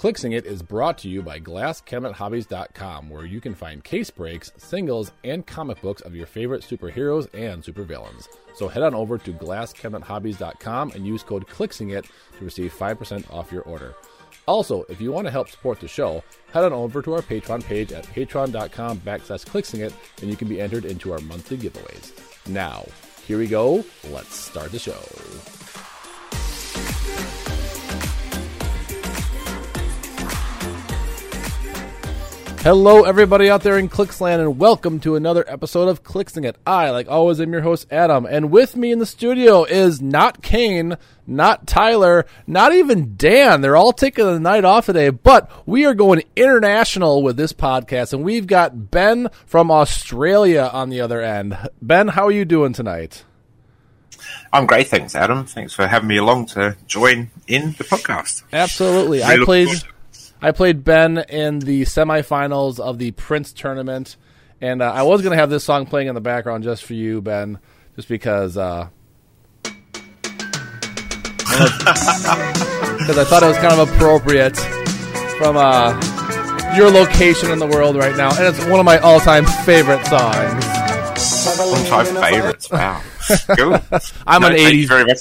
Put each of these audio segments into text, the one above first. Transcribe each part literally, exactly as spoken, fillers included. Clixing It is brought to you by glass cabinet hobbies dot com, where you can find case breaks, singles, and comic books of your favorite superheroes and supervillains. So head on over to glass cabinet hobbies dot com and use code CLIXINGIT to receive five percent off your order. Also, if you want to help support the show, head on over to our Patreon page at patreon.com backslash CLIXINGIT, and you can be entered into our monthly giveaways. Now, here we go. Let's start the show. Hello, everybody out there in Clixland, and welcome to another episode of Clixing It. I, like always, am your host, Adam, and with me in the studio is not Kane, not Tyler, not even Dan. They're all taking the night off today, but we are going international with this podcast, and we've got Ben from Australia on the other end. Ben, how are you doing tonight? I'm great, thanks, Adam. Thanks for having me along to join in the podcast. Absolutely. Really I played... I played Ben in the semifinals of the Prince tournament, and uh, I was going to have this song playing in the background just for you, Ben, just because uh, I thought it was kind of appropriate from uh, your location in the world right now, and it's one of my all-time favorite songs. All-time favorites, wow. Cool. I'm no, an eighties very much.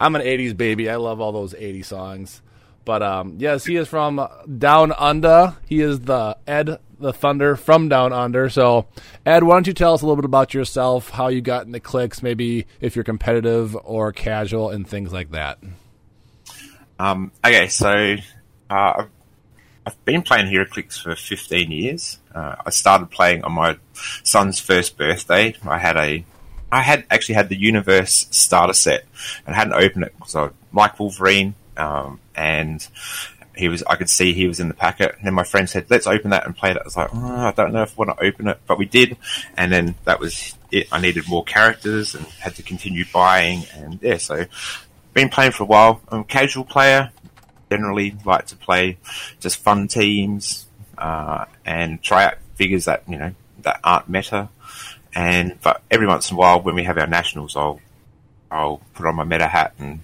I'm an eighties baby. I love all those eighties songs. But, um, yes, he is from Down Under. He is the Ed the Thunder from Down Under. So, Ed, why don't you tell us a little bit about yourself, how you got into Clix, maybe if you're competitive or casual and things like that. Um, okay, so uh, I've been playing Hero Clix for fifteen years. Uh, I started playing on my son's first birthday. I had a... I had actually had the Universe starter set, and I hadn't opened it because I like Wolverine. Um, and he was, I could see he was in the packet. And then my friend said, let's open that and play that. I was like, oh, I don't know if I want to open it, but we did. And then that was it. I needed more characters and had to continue buying. And yeah, so been playing for a while. I'm a casual player, generally like to play just fun teams, uh, and try out figures that, you know, that aren't meta. And, but every once in a while when we have our nationals, I'll, I'll put on my meta hat and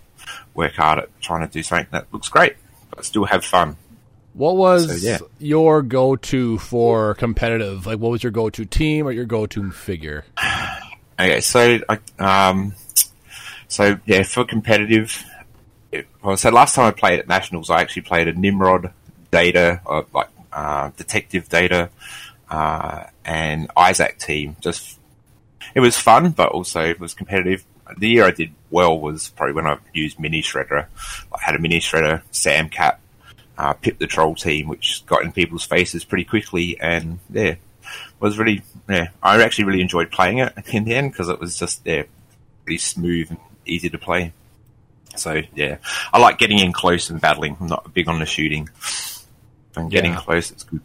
work hard at trying to do something that looks great, but still have fun. What was so, yeah. your go-to for competitive? Like, what was your go-to team or your go-to figure? Okay, so um, so yeah, for competitive, it, well, so last time I played at Nationals, I actually played a Nimrod, Data, or like uh, Detective Data, uh, and Isaac team. Just it was fun, but also it was competitive. The year I did well was probably when I used Mini Shredder. I had a Mini Shredder, Sam Cat, uh, Pip the Troll team, which got in people's faces pretty quickly, and yeah, was really yeah. I actually really enjoyed playing it in the end because it was just yeah, pretty smooth and easy to play. So yeah, I like getting in close and battling. I'm not big on the shooting, and getting yeah. close is good.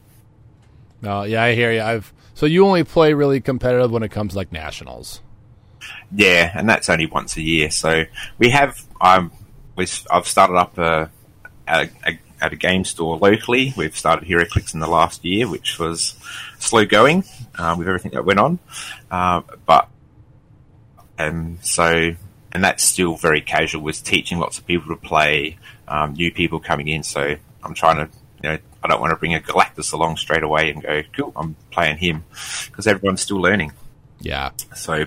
No, yeah, I hear you. I've so you only play really competitive when it comes to, like, nationals. Yeah, and that's only once a year. So we have, um, we've, I've started up a, a, a, at a game store locally. We've started HeroClix in the last year, which was slow going uh, with everything that went on. Uh, but um, so, and that's still very casual. We're teaching lots of people to play, um, new people coming in. So I'm trying to, you know, I don't want to bring a Galactus along straight away and go, cool, I'm playing him, because everyone's still learning. Yeah. So.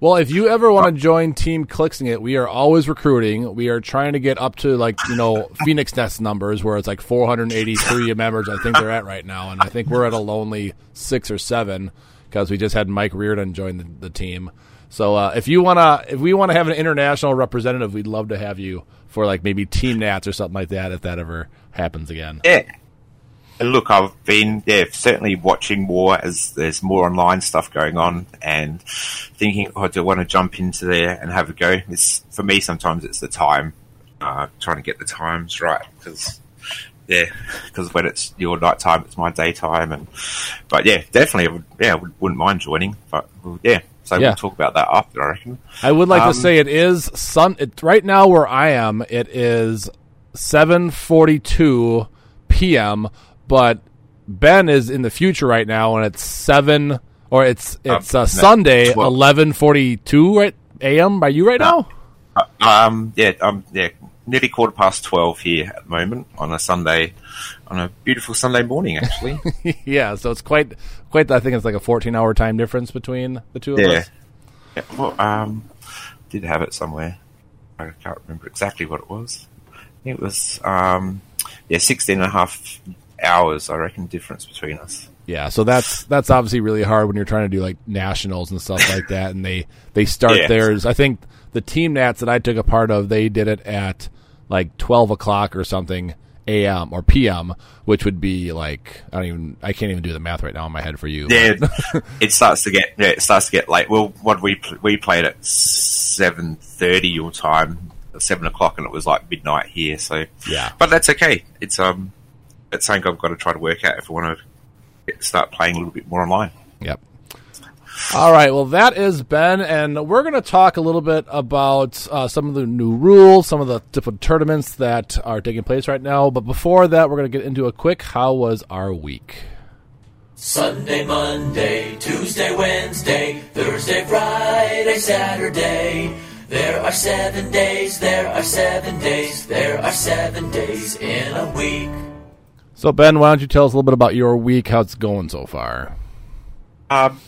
Well, if you ever want to join Team Clixing It, we are always recruiting. We are trying to get up to, like, you know, Phoenix Nest numbers, where it's like four hundred eighty-three members I think they're at right now, and I think we're at a lonely six or seven because we just had Mike Reardon join the, the team. So uh, if you want to, if we want to have an international representative, we'd love to have you for, like, maybe Team Nats or something like that if that ever happens again. Yeah. Look, I've been yeah, certainly watching more as there's more online stuff going on and thinking, oh, do I want to jump into there and have a go? It's, for me, sometimes it's the time, uh, trying to get the times right because, yeah, because when it's your night time, it's my daytime. And, but, yeah, definitely, I would, yeah, I wouldn't mind joining. But, yeah, so yeah. we'll talk about that after, I reckon. I would like um, to say it is sun. It, right now where I am, it is seven forty-two p.m., but Ben is in the future right now, and it's seven or it's it's um, uh, no, Sunday, eleven forty-two a.m. By you right no. now? Uh, um, yeah, um, yeah, nearly quarter past twelve here at the moment on a Sunday, on a beautiful Sunday morning, actually. Yeah, so it's quite, quite. I think it's like a fourteen-hour time difference between the two of yeah. us. Yeah, well, um, did have it somewhere. I can't remember exactly what it was. I think it was, um, yeah, sixteen and a half hours, I reckon, difference between us. Yeah, so that's that's obviously really hard when you're trying to do like nationals and stuff like that, and they, they start yeah. theirs. I think the team nats that I took a part of, they did it at like twelve o'clock or something a m or p m, which would be like I don't even I can't even do the math right now in my head for you. Yeah, it starts to get yeah, it starts to get late. Well, what we we played at seven thirty your time, seven o'clock, and it was like midnight here. So yeah, but that's okay. It's um, it's something I've got to try to work out if I want to start playing a little bit more online. Yep. All right. Well, that is Ben, and we're going to talk a little bit about uh, some of the new rules, some of the different tournaments that are taking place right now. But before that, we're going to get into a quick how was our week? Sunday, Monday, Tuesday, Wednesday, Thursday, Friday, Saturday. There are seven days, there are seven days, there are seven days in a week. So, Ben, why don't you tell us a little bit about your week, how it's going so far? Um,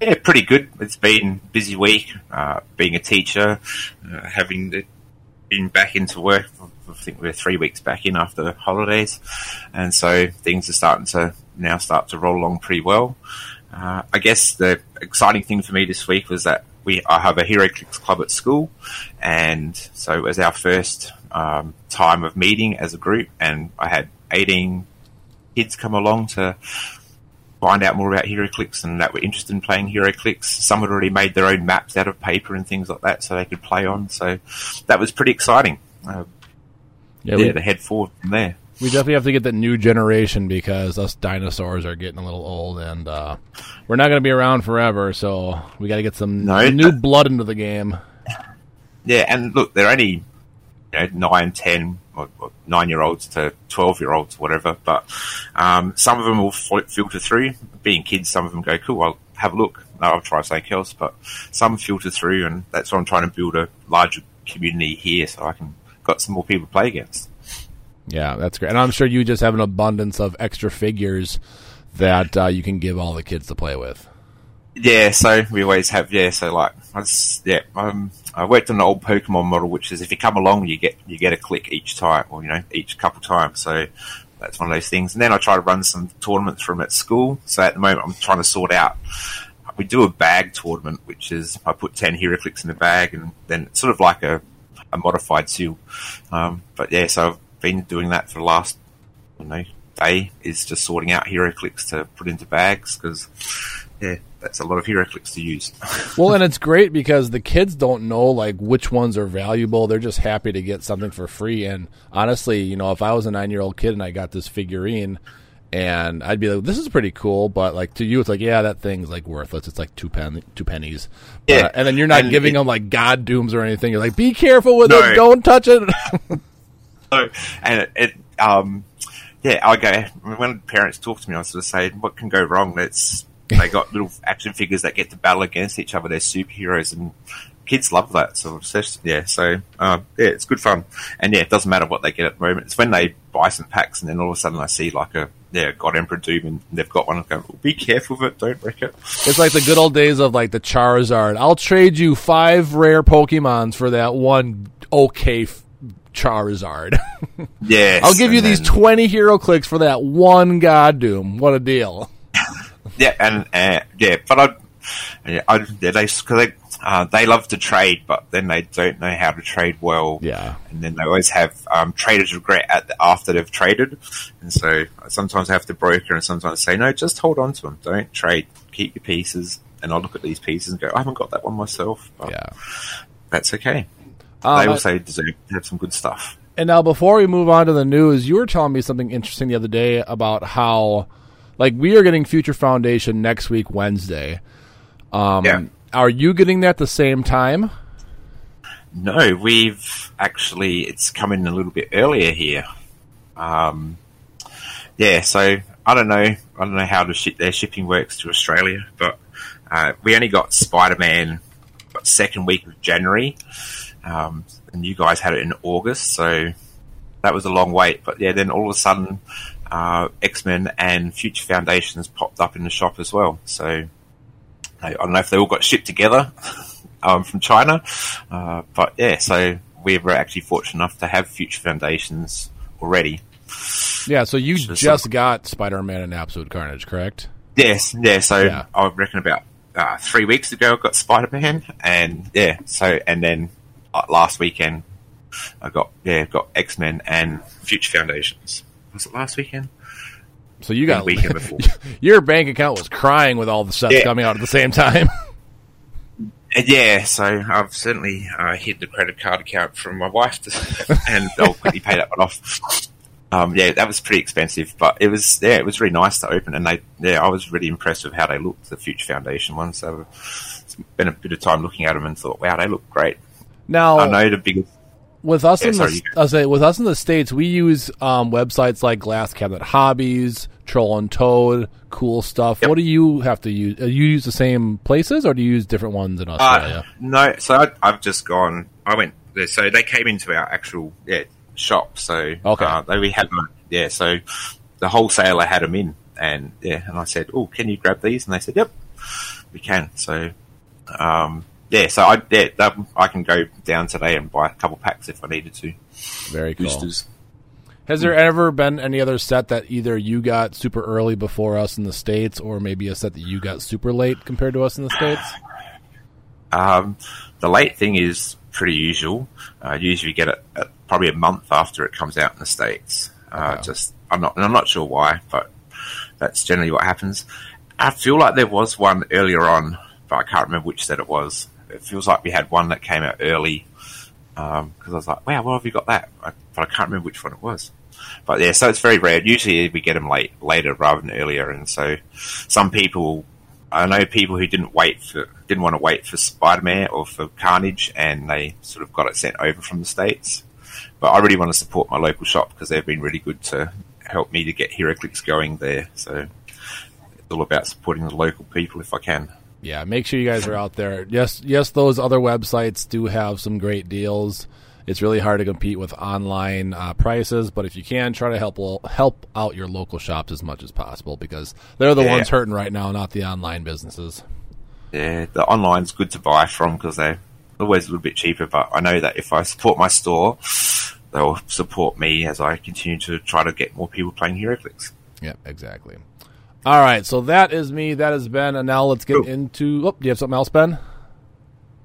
yeah, pretty good. It's been a busy week, uh, being a teacher, uh, having the, been back into work. I think we're three weeks back in after the holidays, and so things are starting to now start to roll along pretty well. Uh, I guess the exciting thing for me this week was that we I have a HeroClix club at school, and so it was our first um, time of meeting as a group, and I had eighteen kids come along to find out more about HeroClix and that were interested in playing HeroClix. Some had already made their own maps out of paper and things like that so they could play on. So that was pretty exciting. Uh, yeah, yeah we, the head forward from there. We definitely have to get that new generation because us dinosaurs are getting a little old and uh, we're not going to be around forever. So we got to get some no, new that, blood into the game. Yeah, and look, they're only you know, nine, ten or nine-year-olds to twelve-year-olds, whatever. But um, some of them will filter through. Being kids, some of them go, cool, I'll have a look. No, I'll try something else. But some filter through, and that's why I'm trying to build a larger community here so I can got some more people to play against. Yeah, that's great. And I'm sure you just have an abundance of extra figures that uh, you can give all the kids to play with. Yeah, so we always have, yeah, so like, I just, yeah, um, I worked on an old Pokemon model, which is if you come along, you get you get a click each time, or, you know, each couple times, so that's one of those things. And then I try to run some tournaments for them at school, so at the moment I'm trying to sort out, we do a bag tournament, which is, I put ten HeroClix in the bag, and then it's sort of like a, a modified seal, um, but yeah, so I've been doing that for the last, I don't know, day, is just sorting out HeroClix to put into bags, because, yeah, that's a lot of HeroClix to use. Well, and it's great because the kids don't know like which ones are valuable. They're just happy to get something for free. And honestly, you know, if I was a nine-year-old kid and I got this figurine, and I'd be like, "This is pretty cool," but like to you, it's like, "Yeah, that thing's like worthless. It's like two pen, two pennies." Yeah, uh, and then you're not and giving it, them like God dooms or anything. You're like, "Be careful with no. it. Don't touch it." No, and it, it um, yeah, I go when parents talk to me, I sort of say, "What can go wrong?" That's they got little action figures that get to battle against each other. They're superheroes, and kids love that sort of session. Yeah, so um, yeah, it's good fun. And yeah, it doesn't matter what they get at the moment. It's when they buy some packs, and then all of a sudden I see like a yeah, God Emperor Doom, and they've got one. I'm going, well, be careful with it, don't wreck it. It's like the good old days of like the Charizard. I'll trade you five rare Pokemons for that one okay f- Charizard. Yes, I'll give you then these twenty HeroClix for that one God Doom. What a deal. Yeah, and uh, yeah, but I, yeah, I yeah, they cause uh, they love to trade, but then they don't know how to trade well. Yeah, and then they always have um, traders regret at the, after they've traded, and so I sometimes have to broker and sometimes say no, just hold on to them, don't trade, keep your pieces. And I'll look at these pieces and go, I haven't got that one myself. But yeah, that's okay. Uh, they also I- deserve to have some good stuff. And now, before we move on to the news, you were telling me something interesting the other day about how. Like, we are getting Future Foundation next week, Wednesday. Um, yeah. Are you getting that the same time? No, we've actually, it's coming a little bit earlier here. Um, yeah, so I don't know. I don't know how the ship, their shipping works to Australia, but uh, we only got Spider-Man second week of January. um, and you guys had it in August, so that was a long wait. But yeah, then all of a sudden, uh, X-Men and Future Foundations popped up in the shop as well. So I don't know if they all got shipped together um, from China, uh, but yeah, so we were actually fortunate enough to have Future Foundations already. Yeah, so you just, just got Spider-Man and Absolute Carnage, correct? Yes, yeah, so yeah. I reckon about uh, three weeks ago I got Spider-Man, and yeah, so, and then uh, last weekend I got, yeah, got X-Men and Future Foundations. Was it last weekend? So you got, weekend before. Your bank account was crying with all the stuff yeah. coming out at the same time. Yeah, so I've certainly uh, hid the credit card account from my wife, to, and I'll quickly pay that one off. Um, yeah, that was pretty expensive, but it was yeah, it was really nice to open, and they yeah, I was really impressed with how they looked, the Future Foundation ones. So spent a bit of time looking at them and thought, wow, they look great. Now I know the biggest with us yeah, in sorry, the I say with us in the States, we use um, websites like Glass Cabinet Hobbies, Troll and Toad, Cool Stuff. Yep. What do you have to use? Do you use the same places, or do you use different ones in Australia? Uh, no, so I, I've just gone. I went there, so they came into our actual yeah. shop, so okay. uh, they, we had them, yeah. So the wholesaler had them in, and yeah, and I said, "Oh, can you grab these?" And they said, "Yep, we can." So, um, yeah, so I yeah, that, I can go down today and buy a couple packs if I needed to. Very cool. Boosters. Has there ever been any other set that either you got super early before us in the States, or maybe a set that you got super late compared to us in the States? Um, the late thing is pretty usual. I uh, usually get it at probably a month after it comes out in the States. Uh, okay. Just I'm not, and I'm not sure why, but that's generally what happens. I feel like there was one earlier on, but I can't remember which set it was. It feels like we had one that came out early, because um, I was like, wow, where have you got that? I, but I can't remember which one it was. But yeah, so it's very rare. Usually we get them late, later rather than earlier, and so some people, I know people who didn't wait for, didn't want to wait for Spider-Man or for Carnage, and they sort of got it sent over from the States. But I really want to support my local shop because they've been really good to help me to get HeroClix going there. So it's all about supporting the local people if I can. Yeah, make sure you guys are out there. Yes, yes, those other websites do have some great deals. It's really hard to compete with online uh, prices, but if you can, try to help help out your local shops as much as possible because they're the yeah. ones hurting right now, not the online businesses. Yeah, the online's good to buy from because they're always a little bit cheaper, but I know that if I support my store, they'll support me as I continue to try to get more people playing HeroClix. Yeah, exactly. All right, so that is me. That is Ben, and now let's get cool. into... Oh, do you have something else, Ben?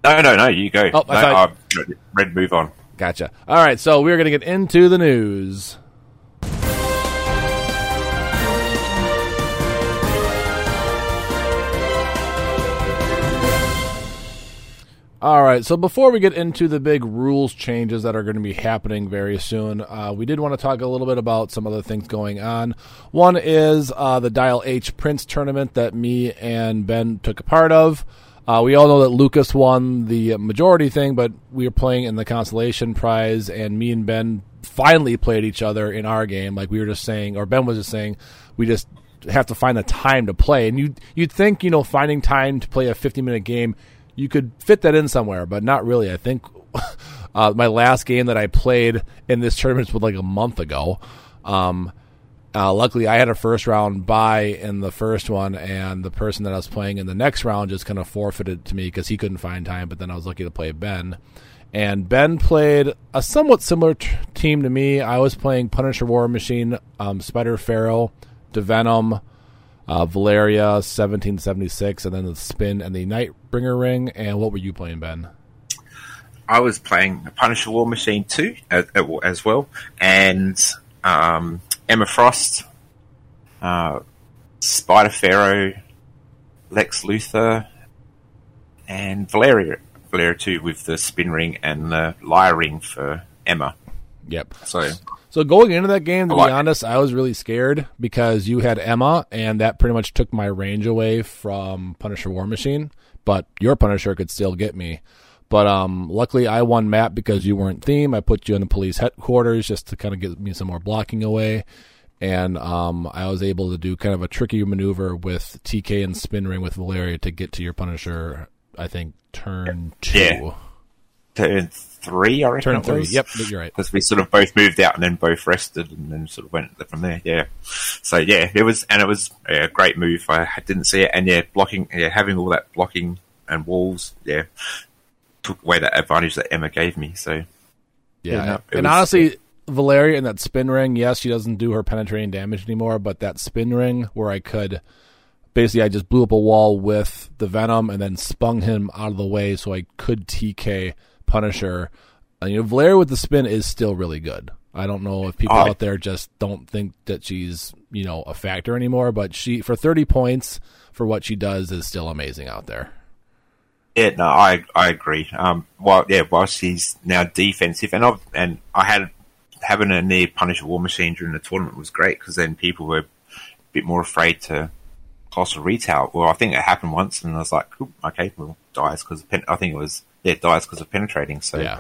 No, no, no, you go. Oh, I no, thought... I'm red, move on. Gotcha. All right, so we're going to get into the news. All right, so before we get into the big rules changes that are going to be happening very soon, uh, we did want to talk a little bit about some other things going on. One is uh, the Dial H Prince tournament that me and Ben took a part of. Uh, we all know that Lucas won the majority thing, but we were playing in the consolation prize, and me and Ben finally played each other in our game. Like we were just saying, or Ben was just saying, we just have to find the time to play. And you'd, you'd think, you know, finding time to play a fifty-minute game, you could fit that in somewhere, but not really. I think uh, my last game that I played in this tournament was like a month ago. Um Uh, luckily, I had a first-round bye in the first one, and the person that I was playing in the next round just kind of forfeited to me because he couldn't find time, but then I was lucky to play Ben. And Ben played a somewhat similar t- team to me. I was playing Punisher War Machine, um, Spider Pharaoh, DeVenom, uh, Valeria, seventeen seventy-six, and then the Spin and the Nightbringer Ring. And what were you playing, Ben? I was playing Punisher War Machine two as, as well, and... Um... Emma Frost, uh, Spider Pharaoh, Lex Luthor, and Valeria. Valeria too, with the spin ring and the lyre ring for Emma. Yep. So, so going into that game, to be honest, I was really scared because you had Emma, and that pretty much took my range away from Punisher War Machine. But your Punisher could still get me. But um, luckily, I won map because you weren't theme. I put you in the police headquarters just to kind of get me some more blocking away. And um, I was able to do kind of a tricky maneuver with T K and Spin Ring with Valeria to get to your Punisher, I think, turn two. Yeah, turn three, I reckon. Turn three, yep, you're right. Because we sort of both moved out and then both rested and then sort of went from there, yeah. So, yeah, it was, and it was a great move. I didn't see it. And, yeah, blocking, yeah, having all that blocking and walls, yeah, took away that advantage that Emma gave me. So, yeah. yeah and was, honestly, Valeria in that spin ring, yes, she doesn't do her penetrating damage anymore, but that spin ring where I could. Basically, I just blew up a wall with the Venom and then spun him out of the way so I could T K Punisher. And, you know, Valeria with the spin is still really good. I don't know if people oh, out there just don't think that she's, you know, a factor anymore, but she, for thirty points for what she does, is still amazing out there. Yeah, no, I I agree. Um, well, yeah, while she's now defensive, and I and I had having a near Punisher War Machine during the tournament was great because then people were a bit more afraid to. Cost of retail. Well, I think it happened once, and I was like, "Okay, well, dies because pen- I think it was yeah, dies because of penetrating." So, yeah.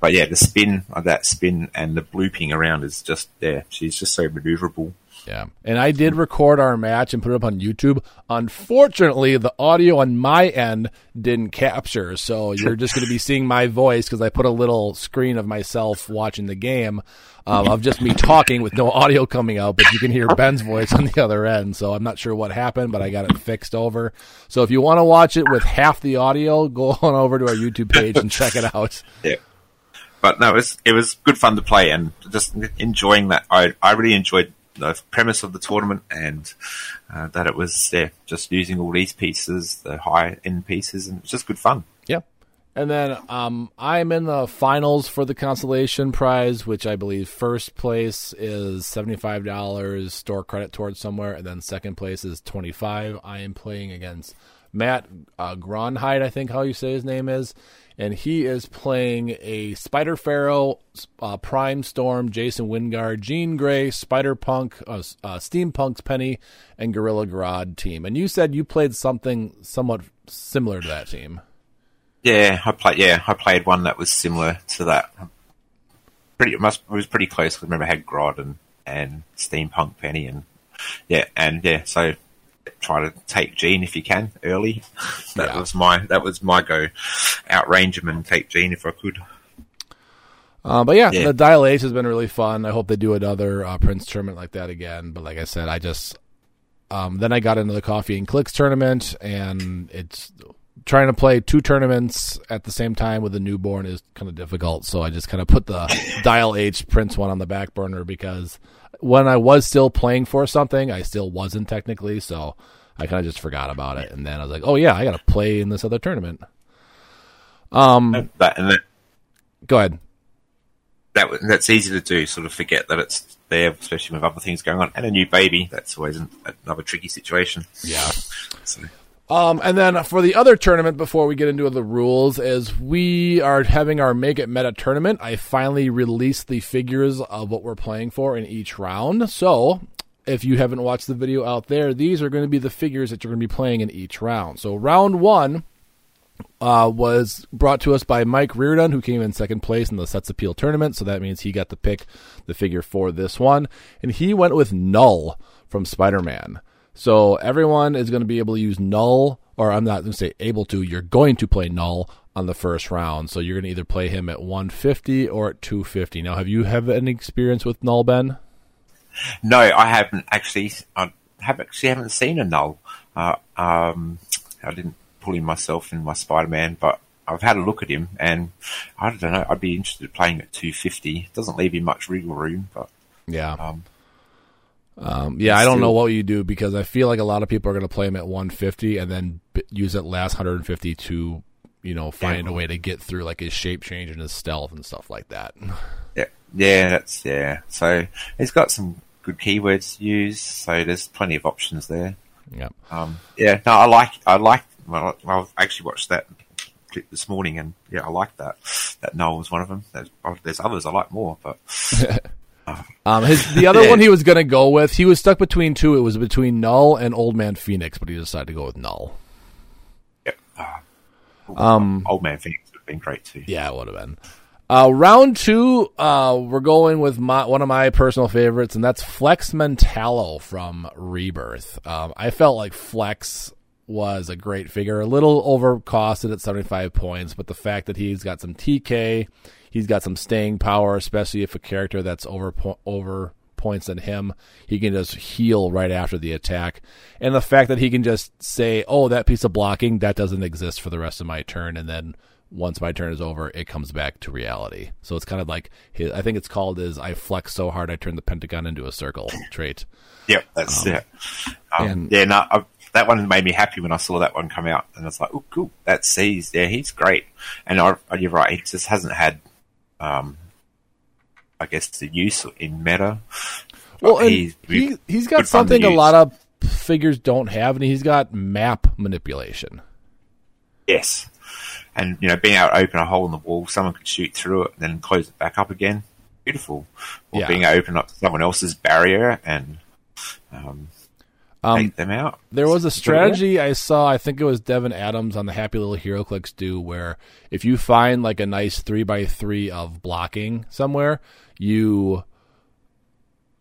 But yeah, the spin of that spin and the blooping around is just yeah, she's just so maneuverable. Yeah, and I did record our match and put it up on YouTube. Unfortunately, the audio on my end didn't capture, so you're just going to be seeing my voice because I put a little screen of myself watching the game. Um, of just me talking with no audio coming out, but you can hear Ben's voice on the other end. So I'm not sure what happened, but I got it fixed over. So if you want to watch it with half the audio, go on over to our YouTube page and check it out. Yeah. But no, it was, it was good fun to play and just enjoying that. I, I really enjoyed the premise of the tournament and uh, that it was yeah, just using all these pieces, the high-end pieces, and it was just good fun. Yeah. And then um, I'm in the finals for the consolation prize, which I believe first place is seventy-five dollars store credit towards somewhere, and then second place is twenty-five dollars. I am playing against Matt uh, Gronhide, I think how you say his name is, and he is playing a Spider Pharaoh, uh, Prime Storm, Jason Wingard, Jean Grey, Spider Punk, uh, uh, Steampunk's Penny, and Gorilla Grodd team. And you said you played something somewhat similar to that team. Yeah, I played. Yeah, I played one that was similar to that. Pretty, it, must, it was pretty close. Cause I remember I had Grodd and, and Steampunk Penny, and yeah, and yeah. So try to take Gene if you can early. That yeah. was my that was my go. Outrange him and take Gene if I could. Uh, but yeah, yeah. the Dial H has been really fun. I hope they do another uh, Prince tournament like that again. But like I said, I just um, then I got into the Coffee and Clicks tournament, and it's. Trying to play two tournaments at the same time with a newborn is kind of difficult, so I just kind of put the Dial H Prince one on the back burner because when I was still playing for something, I still wasn't technically, so I kind of just forgot about it. And then I was like, oh, yeah, I got to play in this other tournament. Um, that, and that, Go ahead. That That's easy to do, sort of forget that it's there, especially with other things going on. And a new baby, that's always another tricky situation. Yeah. So. Um, and then for the other tournament, before we get into the rules, is we are having our Make It Meta tournament. I finally released the figures of what we're playing for in each round. So if you haven't watched the video out there, these are going to be the figures that you're going to be playing in each round. So round one uh, was brought to us by Mike Reardon, who came in second place in the Sets Appeal tournament. So that means he got to pick the figure for this one. And he went with Null from Spider-Man. So everyone is going to be able to use Null, or I'm not going to say able to, you're going to play Null on the first round. So you're going to either play him at one fifty or at two fifty. Now, have you have any experience with Null, Ben? No, I haven't actually. I have actually haven't seen a Null. Uh, um, I didn't pull him myself in my Spider-Man, but I've had a look at him, and I don't know. I'd be interested in playing at two fifty. Doesn't leave you much wiggle room, but yeah. Um, Um, yeah, I don't know what you do because I feel like a lot of people are going to play him at one fifty and then b- use that last one fifty to, you know, find yeah. a way to get through like his shape change and his stealth and stuff like that. Yeah, yeah, that's yeah. So he's got some good keywords to use. So there's plenty of options there. Yeah. Um. Yeah. No, I like. I like. Well, I've actually watched that clip this morning, and yeah, I like that. That Noel was one of them. There's, there's others I like more, but. Um, his, the other yeah. one he was going to go with, he was stuck between two. It was between Null and Old Man Phoenix, but he decided to go with Null. Yep. Uh, um, Old Man Phoenix would have been great, too. Yeah, it would have been. Uh, round two, uh, we're going with my, one of my personal favorites, and that's Flex Mentallo from Rebirth. Um, I felt like Flex was a great figure. A little overcosted at seventy-five points, but the fact that he's got some T K, he's got some staying power, especially if a character that's over over points than him, he can just heal right after the attack. And the fact that he can just say, oh, that piece of blocking, that doesn't exist for the rest of my turn, and then once my turn is over, it comes back to reality. So it's kind of like his, I think it's called is I flex so hard I turn the pentagon into a circle trait. Yep, that's um, yeah. Um, and, yeah, no, I, that one made me happy when I saw that one come out, and I was like, oh, cool, that sees, yeah, he's great. And I, you're right, he just hasn't had, um, I guess, the use in meta. Well, and he's, he he's got something a lot of figures don't have, and he's got map manipulation. Yes. And, you know, being able to open a hole in the wall, someone could shoot through it and then close it back up again. Beautiful. Or yeah. being able to open up someone else's barrier and um, um, take them out. There was a strategy I saw, I think it was Devin Adams on the Happy Little Hero Clicks do, where if you find like a nice three by three of blocking somewhere, you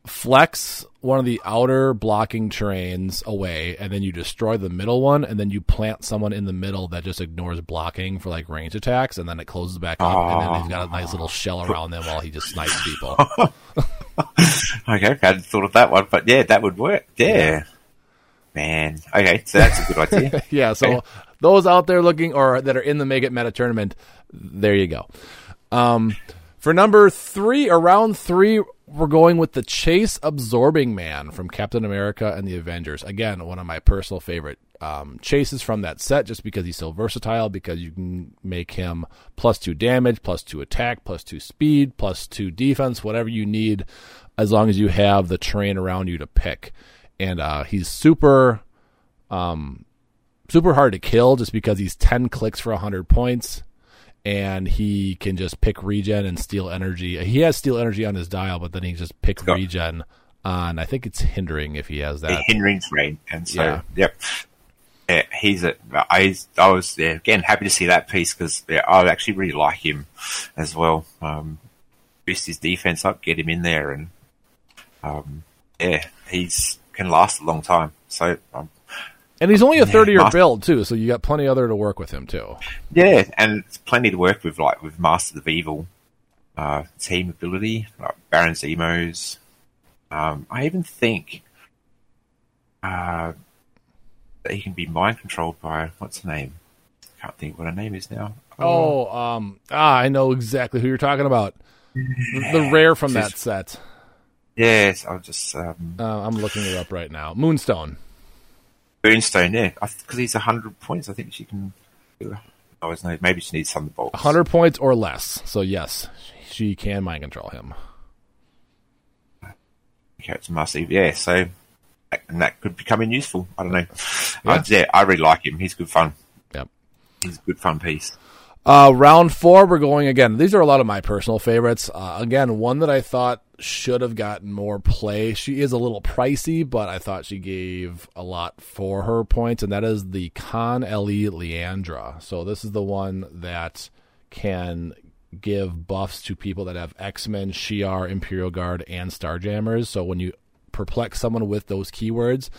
flex one of the outer blocking terrains away, and then you destroy the middle one, and then you plant someone in the middle that just ignores blocking for like range attacks, and then it closes back up, oh. and then he's got a nice little shell around them while he just snipes people. Okay, I hadn't thought of that one, but yeah, that would work. Yeah. yeah. Man. Okay, so that's a good idea. yeah, so okay. Those out there looking, or that are in the Make It Meta tournament, there you go. Um, for number three, or round three, we're going with the Chase Absorbing Man from Captain America and the Avengers. Again, one of my personal favorite um, chases from that set, just because he's so versatile, because you can make him plus two damage, plus two attack, plus two speed, plus two defense, whatever you need, as long as you have the terrain around you to pick. And uh, he's super um, super hard to kill just because he's ten clicks for one hundred points. And he can just pick regen and steal energy. He has steal energy on his dial, but then he just picks regen on, I think it's hindering if he has that. The hindering's rain. And so, yeah. yep. Yeah, he's a, I, I was, yeah, again, happy to see that piece because yeah, I actually really like him as well. Um, boost his defense up, get him in there, and um, yeah, he's can last a long time. So, um, and he's only a thirty-year yeah, build, too, so you got plenty other to work with him, too. Yeah, and it's plenty to work with, like, with Masters of Evil, uh, team ability, like Baron Zemos. Um, I even think uh, that he can be mind-controlled by, what's her name? I can't think what her name is now. Oh, oh um, ah, I know exactly who you're talking about. Yeah, the rare from that is, set. Yes, I'll just... Um, uh, I'm looking it up right now. Moonstone. Moonstone, yeah, because he's one hundred points. I think she can. I was maybe she needs Thunderbolts. one hundred points or less. So yes, she can mind control him. Okay, it's massive. Yeah, so and that could become useful. I don't know. Yeah. I, yeah, I really like him. He's good fun. Yep, he's a good fun piece. Uh, round four, we're going again. These are a lot of my personal favorites. Uh, again, one that I thought should have gotten more play. She is a little pricey, but I thought she gave a lot for her points, and that is the Con Ellie Leandra. So this is the one that can give buffs to people that have X-Men, Shi'ar, Imperial Guard, and Starjammers. So when you perplex someone with those keywords,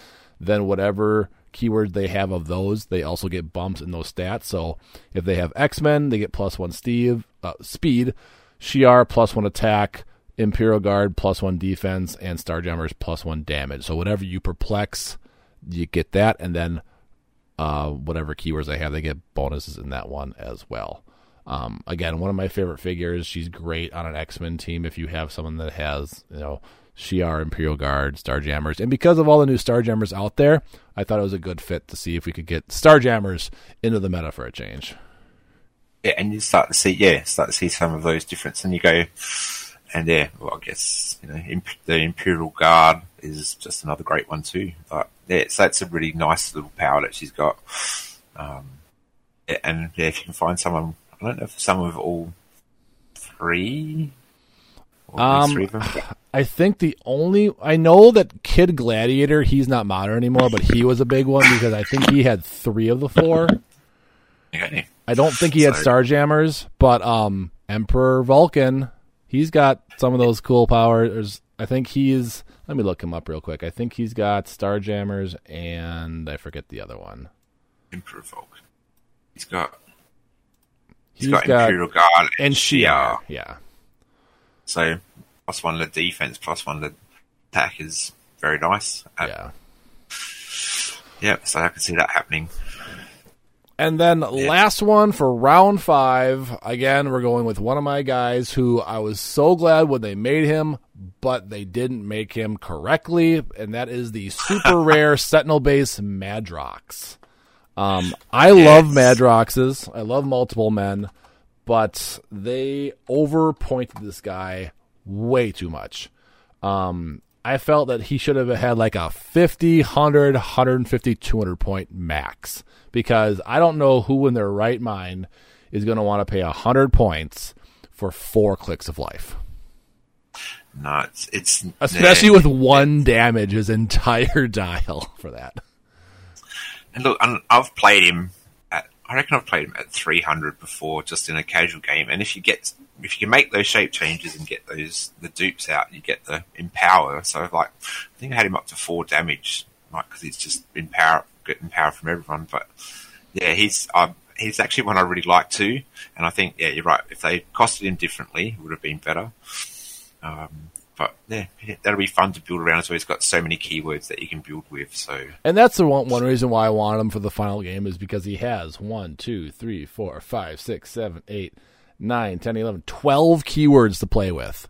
then whatever keywords they have of those, they also get bumps in those stats. So if they have X-Men, they get plus one Steve, uh, speed, Shi'ar plus one attack, Imperial Guard plus one defense, and Starjammers plus one damage. So whatever you perplex, you get that, and then uh, whatever keywords they have, they get bonuses in that one as well. Um, again, one of my favorite figures. She's great on an X-Men team if you have someone that has, you know, Shi'ar, Imperial Guard, Starjammers. And because of all the new Starjammers out there, I thought it was a good fit to see if we could get Starjammers into the meta for a change. Yeah, and you start to see, yeah, start to see some of those differences, and you go, and yeah, well, I guess you know imp- the Imperial Guard is just another great one too. But yeah, so that's a really nice little power that she's got. Um, yeah, and yeah, if you can find someone, I don't know if some of all three. Um, I think the only I know that Kid Gladiator, he's not modern anymore, but he was a big one because I think he had three of the four. Okay. I don't think he had Starjammers, but um, Emperor Vulcan, he's got some of those cool powers. I think he's let me look him up real quick. I think he's got Starjammers and I forget the other one. Emperor folk. He's got he's, he's got, got Imperial Guard and Shi'ar. Yeah. So plus one to defense, plus one to attack is very nice. Um, yeah. Yeah, so I can see that happening. And then yeah. last one for round five. Again, we're going with one of my guys who I was so glad when they made him, but they didn't make him correctly, and that is the super rare Sentinel Base Madrox. Um, I yes. love Madroxes. I love multiple men, but they overpointed this guy way too much. Um, I felt that he should have had like a fifty, one hundred, one fifty, two hundred point max. Because I don't know who in their right mind is going to want to pay one hundred points for four clicks of life. No, it's... it's Especially uh, with one damage, his entire dial for that. And look, I've played him at... I reckon I've played him at three hundred before, just in a casual game. And if you get... If you can make those shape changes and get those the dupes out, you get the empower. So, like, I think I had him up to four damage, like, because he's just empower, getting power from everyone. But yeah, he's um, he's actually one I really like too. And I think yeah, you're right. If they costed him differently, it would have been better. Um, but yeah, that'll be fun to build around. So he's got so many keywords that you can build with. So and that's the one one reason why I wanted him for the final game is because he has one, two, three, four, five, six, seven, eight. nine, ten, eleven, twelve keywords to play with.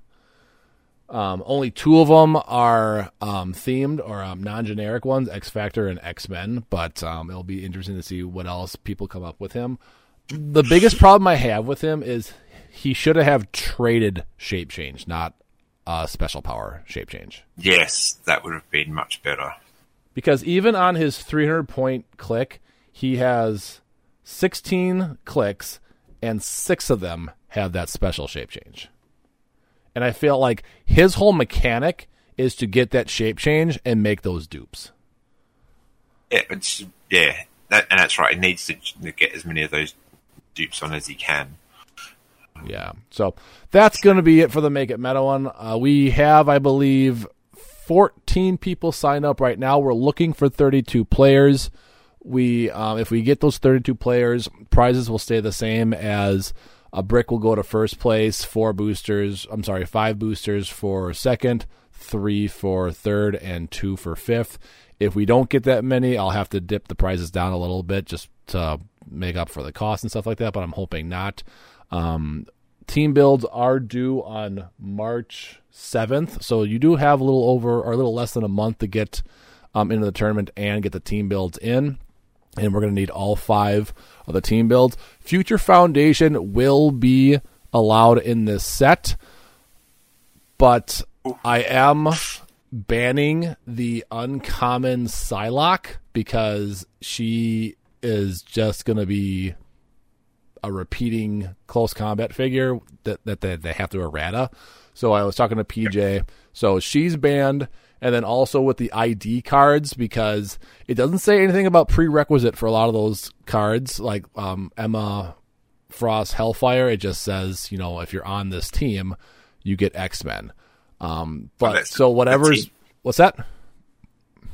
Um, only two of them are um, themed or um, non-generic ones, X-Factor and X-Men, but um, it'll be interesting to see what else people come up with him. The biggest problem I have with him is he should have traded shape change, not uh, special power shape change. Yes, that would have been much better. Because even on his three hundred point click, he has sixteen clicks, and six of them have that special shape change. And I feel like his whole mechanic is to get that shape change and make those dupes. Yeah, it's, yeah that, and that's right. It needs to get as many of those dupes on as he can. Yeah, so that's going to be it for the Make It Meta one. Uh, we have, I believe, fourteen people sign up right now. We're looking for thirty-two players. We, um, if we get those thirty-two players, prizes will stay the same as a brick will go to first place, four boosters, I'm sorry, five boosters for second, three for third, and two for fifth. If we don't get that many, I'll have to dip the prizes down a little bit just to make up for the cost and stuff like that, but I'm hoping not. Um, team builds are due on March seventh, so you do have a little over or a little less than a month to get um, into the tournament and get the team builds in. And we're going to need all five of the team builds. Future Foundation will be allowed in this set, but I am banning the uncommon Psylocke because she is just going to be a repeating close combat figure that, that they, they have to errata. So I was talking to P J. So she's banned. And then also with the I D cards, because it doesn't say anything about prerequisite for a lot of those cards, like um, Emma Frost Hellfire. It just says, you know, if you're on this team, you get X-Men. Um, but oh, so whatever's what's that?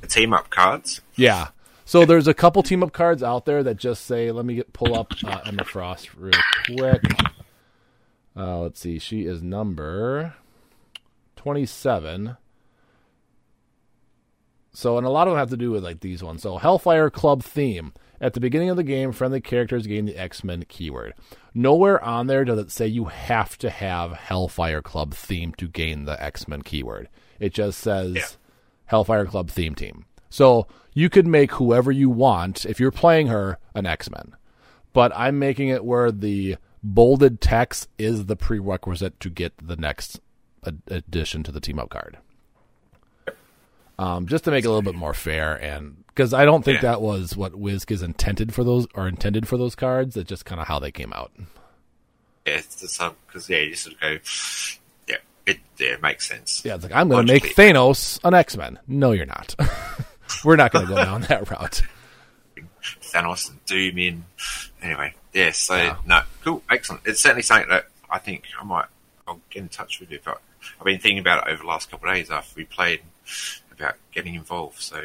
The team up cards. Yeah. So there's a couple team up cards out there that just say, let me get pull up uh, Emma Frost real quick. Uh, let's see. She is number twenty-seven. So, and a lot of them have to do with, like, these ones. So, Hellfire Club theme. At the beginning of the game, friendly characters gain the X-Men keyword. Nowhere on there does it say you have to have Hellfire Club theme to gain the X-Men keyword. It just says yeah. Hellfire Club theme team. So, you could make whoever you want, if you're playing her, an X-Men. But I'm making it where the bolded text is the prerequisite to get the next ad- addition to the team-up card. Um, just to make it a little bit more fair, and because I don't think yeah. that was what WizKids intended for those, or intended for those cards. It's just kind of how they came out. Yeah, because um, yeah, you sort of go, yeah, it yeah, makes sense. Yeah, it's like I'm going to make Thanos an X-Men. No, you're not. We're not going to go down that route. Thanos and Doom in anyway. Yeah, so yeah. no, cool, excellent. It's certainly something that I think I might. I'll get in touch with you. But I've been thinking about it over the last couple of days after we played. About getting involved, so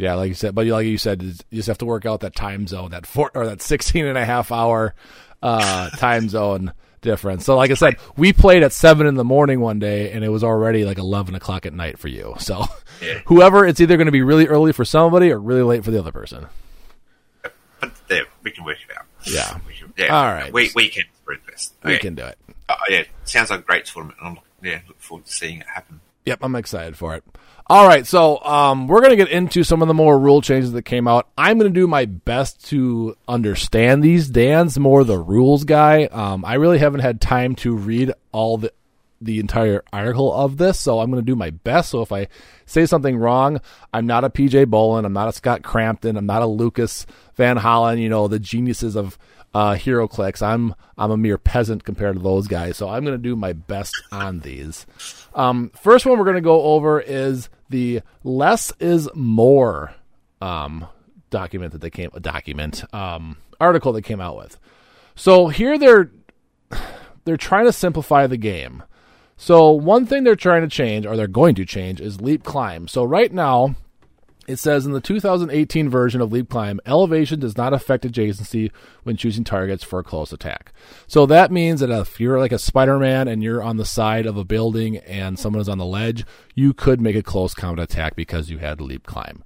Yeah, like you said, but like you said, you just have to work out that time zone, that four or that sixteen and a half hour uh, time zone difference. So, like I said, we played at seven in the morning one day, and it was already like eleven o'clock at night for you. So, yeah. Whoever, it's either going to be really early for somebody or really late for the other person. But there, we can work it out. Yeah. We can, yeah. All right. We we can best. Okay. We can do it. Uh, yeah, sounds like a great tournament. I'm yeah, look forward to seeing it happen. Yep, I'm excited for it. All right, so um, we're going to get into some of the more rule changes that came out. I'm going to do my best to understand these. Dan's more the rules guy. Um, I really haven't had time to read all the the entire article of this, so I'm going to do my best. So if I say something wrong, I'm not a P J Bolin, I'm not a Scott Crampton, I'm not a Lucas Van Hollen, you know, the geniuses of uh, HeroClix. I'm I'm a mere peasant compared to those guys, so I'm going to do my best on these. Um, first one we're going to go over is the less is more um, document that they came a document um, article that came out with. So here they're they're trying to simplify the game. So one thing they're trying to change, or they're going to change, is Leap Climb. So right now, it says in the two thousand eighteen version of Leap Climb, elevation does not affect adjacency when choosing targets for a close attack. So that means that if you're like a Spider-Man and you're on the side of a building and someone is on the ledge, you could make a close combat attack because you had Leap Climb.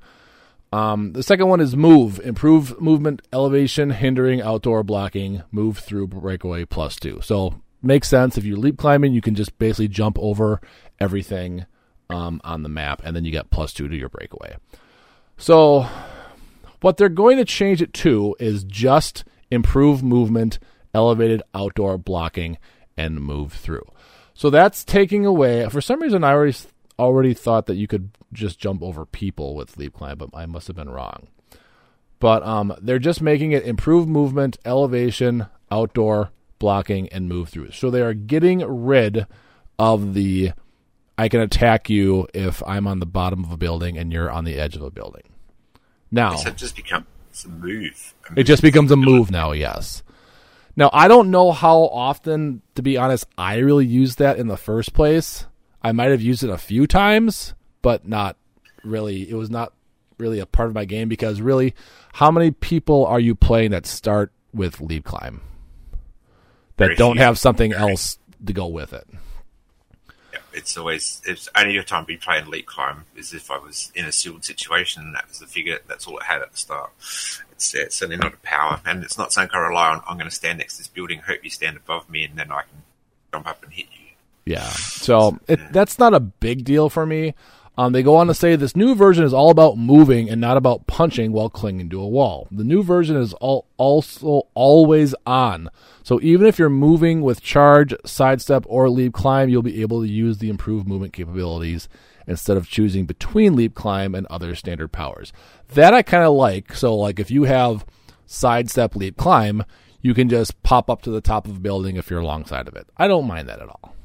Um, the second one is move. Improve movement, elevation, hindering, outdoor blocking, move through breakaway plus two. So makes sense. If you're leap climbing, you can just basically jump over everything um, on the map, and then you get plus two to your breakaway. So what they're going to change it to is just improve movement, elevated outdoor blocking, and move through. So that's taking away, for some reason I already already thought that you could just jump over people with leap climb, but I must have been wrong. But um, they're just making it improve movement, elevation, outdoor blocking, and move through. So they are getting rid of the I can attack you if I'm on the bottom of a building and you're on the edge of a building. Now it just becomes a move. A move. It just becomes a move now, yes. Now I don't know how often, to be honest, I really used that in the first place. I might have used it a few times, but not really. It was not really a part of my game because really, how many people are you playing that start with Leap Climb? That don't have something else to go with it. Yeah, it's always it's only your time to be playing Leap Climb is if I was in a sealed situation and that was the figure, that's all it had at the start. It's, it's certainly not a power, and it's not something I rely on. I'm going to stand next to this building, hope you stand above me, and then I can jump up and hit you. Yeah, so it, that's not a big deal for me. Um, they go on to say this new version is all about moving and not about punching while clinging to a wall. The new version is all, also always on. So even if you're moving with charge, sidestep, or leap climb, you'll be able to use the improved movement capabilities instead of choosing between leap climb and other standard powers. That I kind of like. So like if you have sidestep, leap climb, you can just pop up to the top of a building if you're alongside of it. I don't mind that at all.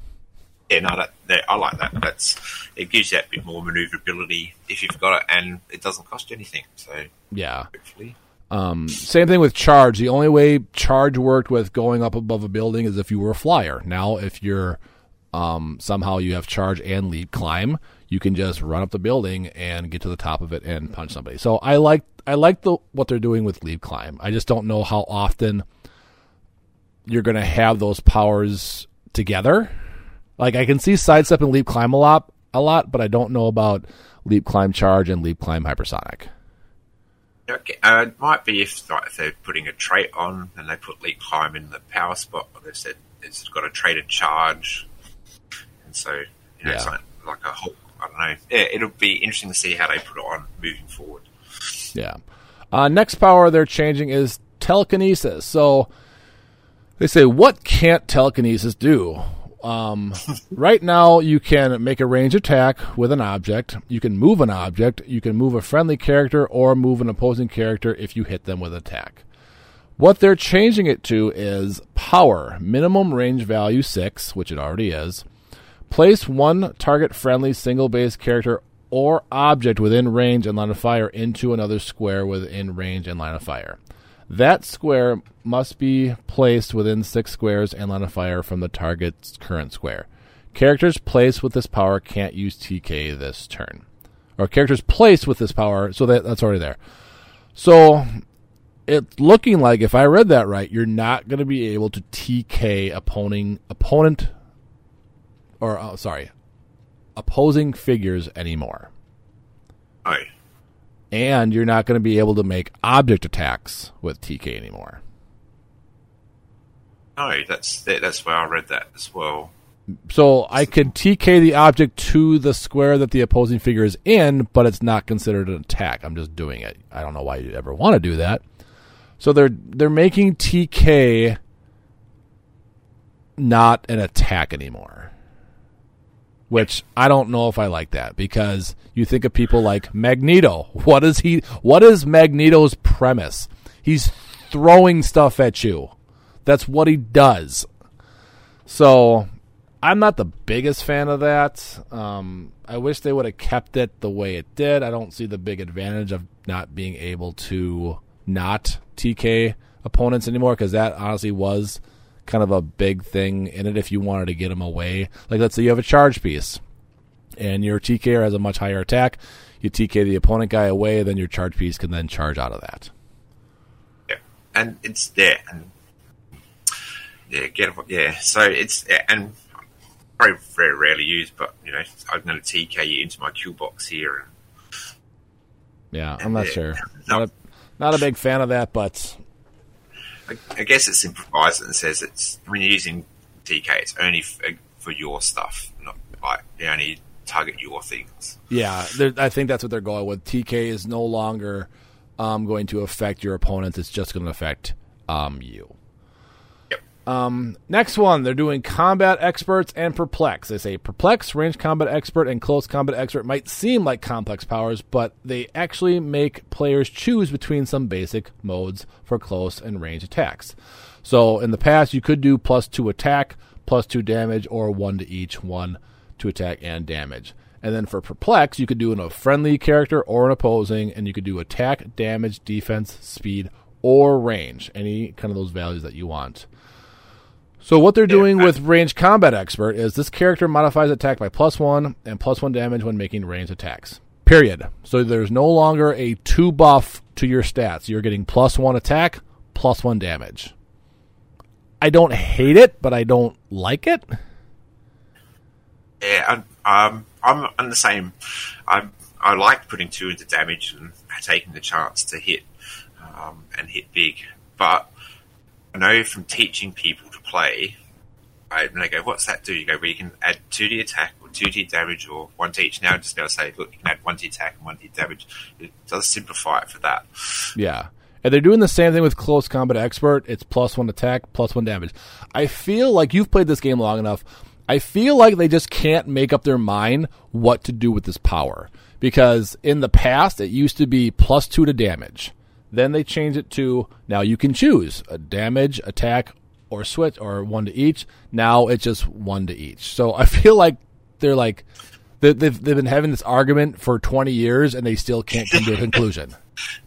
Yeah, no, that, that, I like that. That's it gives you that bit more maneuverability if you've got it, and it doesn't cost you anything. So yeah, hopefully. Um, same thing with charge. The only way charge worked with going up above a building is if you were a flyer. Now, if you're um, somehow you have charge and leap climb, you can just run up the building and get to the top of it and punch somebody. So I like I like the what they're doing with leap climb. I just don't know how often you're going to have those powers together. Like I can see sidestep and leap climb a lot, a lot, but I don't know about leap climb charge and leap climb hypersonic. Okay, uh, it might be if, like, if they're putting a trait on and they put leap climb in the power spot, or they said it's got a trait of charge, and so you know, yeah. It's like, like a whole. I don't know. Yeah, it'll be interesting to see how they put it on moving forward. Yeah. Uh, next power they're changing is telekinesis. So they say, what can't telekinesis do? Um, right now you can make a range attack with an object. You can move an object. You can move a friendly character or move an opposing character if you hit them with an attack. What they're changing it to is power, minimum range value six, which it already is. Place one target friendly single base character or object within range and line of fire into another square within range and line of fire. That square must be placed within six squares and line of fire from the target's current square. Characters placed with this power can't use T K this turn. or characters placed with this power, so that that's already there. So it's looking like, if I read that right, you're not going to be able to T K opponent, opponent or oh, sorry, opposing figures anymore. Aye. And you're not going to be able to make object attacks with T K anymore. No, that's that's where I read that as well. So I could T K the object to the square that the opposing figure is in, but it's not considered an attack. I'm just doing it. I don't know why you'd ever want to do that. So they're they're making T K not an attack anymore. Which I don't know if I like that, because you think of people like Magneto. What is he? What is Magneto's premise? He's throwing stuff at you. That's what he does. So I'm not the biggest fan of that. Um, I wish they would have kept it the way it did. I don't see the big advantage of not being able to not T K opponents anymore, because that honestly was kind of a big thing in it. If you wanted to get them away, like, let's say you have a charge piece and your T K R has a much higher attack, you T K the opponent guy away, then your charge piece can then charge out of that. Yeah, and it's there. And yeah, get yeah. So it's and very very rarely used, but you know, I'm going to T K you into my Q box here. And, yeah, I'm not yeah, sure. Not a, not a big fan of that, but. I guess it simplifies it and says it's when you're using T K, it's only for your stuff, not like they only target your things. Yeah, I think that's what they're going with. T K is no longer um, going to affect your opponents; it's just going to affect um, you. Yep. Um, next one, they're doing combat experts and perplex. They say perplex, range combat expert, and close combat expert might seem like complex powers, but they actually make players choose between some basic modes for close and range attacks. So in the past, you could do plus two attack, plus two damage, or one to each, one to attack and damage. And then for perplex, you could do in a friendly character or an opposing, and you could do attack, damage, defense, speed, or range, any kind of those values that you want. So what they're doing with range combat expert is this character modifies attack by plus one and plus one damage when making ranged attacks. Period. So there's no longer a two buff to your stats. You're getting plus one attack, plus one damage. I don't hate it, but I don't like it. Yeah, I'm um, I'm on the same. I I like putting two into damage and taking the chance to hit um, and hit big, but I know from teaching people to play, I, and they go, what's that do? You go, well, you can add two D attack or two D damage or one to each. Now I'm just going to say, look, you can add one D attack and one D damage. It does simplify it for that. Yeah. And they're doing the same thing with Close Combat Expert. It's plus one attack, plus one damage. I feel like you've played this game long enough. I feel like they just can't make up their mind what to do with this power. Because in the past, it used to be plus two to damage. Then they change it to, now you can choose a damage, attack, or switch, or one to each. Now it's just one to each. So I feel like they're like, they've, they've been having this argument for twenty years, and they still can't come to a conclusion.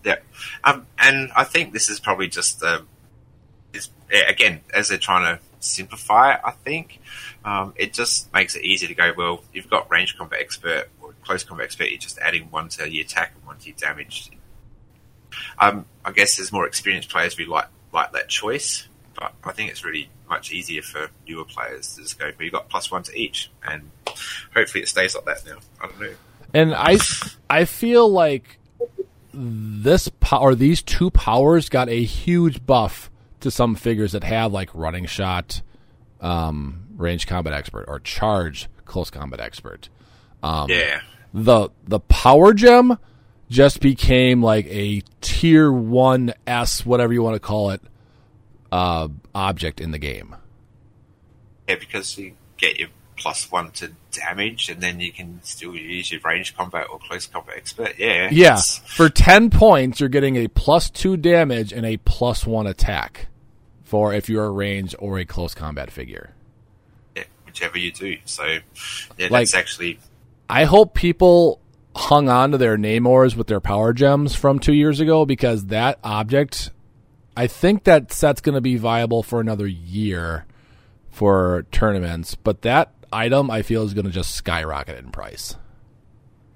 Yeah. Um, and I think this is probably just, uh, it's, again, as they're trying to simplify it, I think, um, it just makes it easy to go, well, you've got range combat expert or close combat expert, you're just adding one to your attack and one to your damage. Um, I guess as more experienced players, we like like that choice, but I think it's really much easier for newer players to just go, well, you got plus one to each, and hopefully it stays like that now. I don't know. And I, I feel like this po- or these two powers got a huge buff to some figures that have like running shot, um, range combat expert, or charge close combat expert. Um, yeah. The the power gem just became like a tier one S, whatever you want to call it, uh, object in the game. Yeah, because you get your plus one to damage, and then you can still use your range combat or close combat expert. Yeah. Yeah. It's... For ten points, you're getting a plus two damage and a plus one attack for if you're a range or a close combat figure. Yeah, whichever you do. So, yeah, like, that's actually. I hope people hung on to their Namors with their power gems from two years ago, because that object, I think that set's going to be viable for another year for tournaments, but that item I feel is going to just skyrocket in price.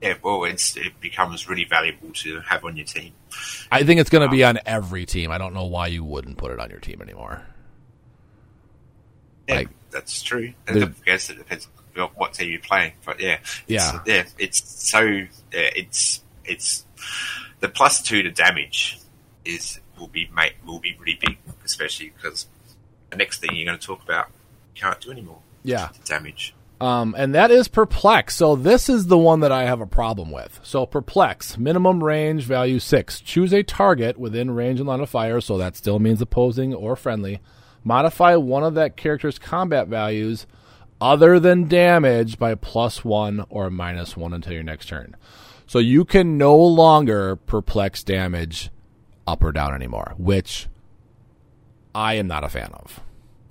yeah, well, it's, it becomes really valuable to have on your team. I think it's going to um, be on every team. I don't know why you wouldn't put it on your team anymore. Yeah, like, that's true. I guess it depends on what team you're playing, but yeah, yeah, it's, yeah, it's so yeah, it's it's the plus two to damage is will be mate will be really big, especially because the next thing you're going to talk about you can't do anymore. Yeah, to damage. Um, and that is Perplex. So this is the one that I have a problem with. So Perplex, minimum range, value six. Choose a target within range and line of fire, so that still means opposing or friendly. Modify one of that character's combat values other than damage by plus one or minus one until your next turn. So you can no longer perplex damage up or down anymore, which I am not a fan of.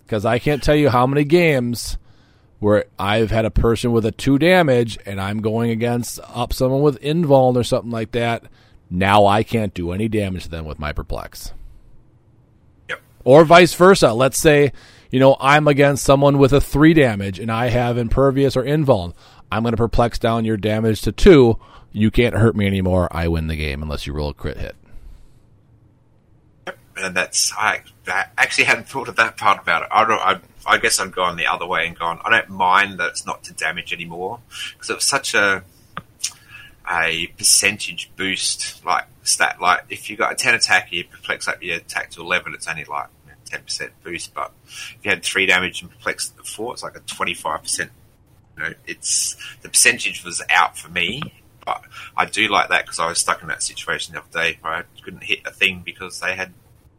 Because I can't tell you how many games where I've had a person with a two damage and I'm going against up someone with invuln or something like that. Now I can't do any damage to them with my perplex. Yep. Or vice versa. Let's say, you know, I'm against someone with a three damage and I have impervious or invuln. I'm going to perplex down your damage to two. You can't hurt me anymore. I win the game unless you roll a crit hit. Yep. And that's, I, I actually hadn't thought of that part about it. I don't, I, I guess I've gone the other way and gone, I don't mind that it's not to damage anymore, because it was such a a percentage boost, like stat. Like if you got a ten attack, you perplex up your attack to eleven, it's only like ten percent boost. But if you had three damage and perplex at four, it's like a twenty-five percent. You know, it's the percentage was out for me, but I do like that because I was stuck in that situation the other day where I couldn't hit a thing because they had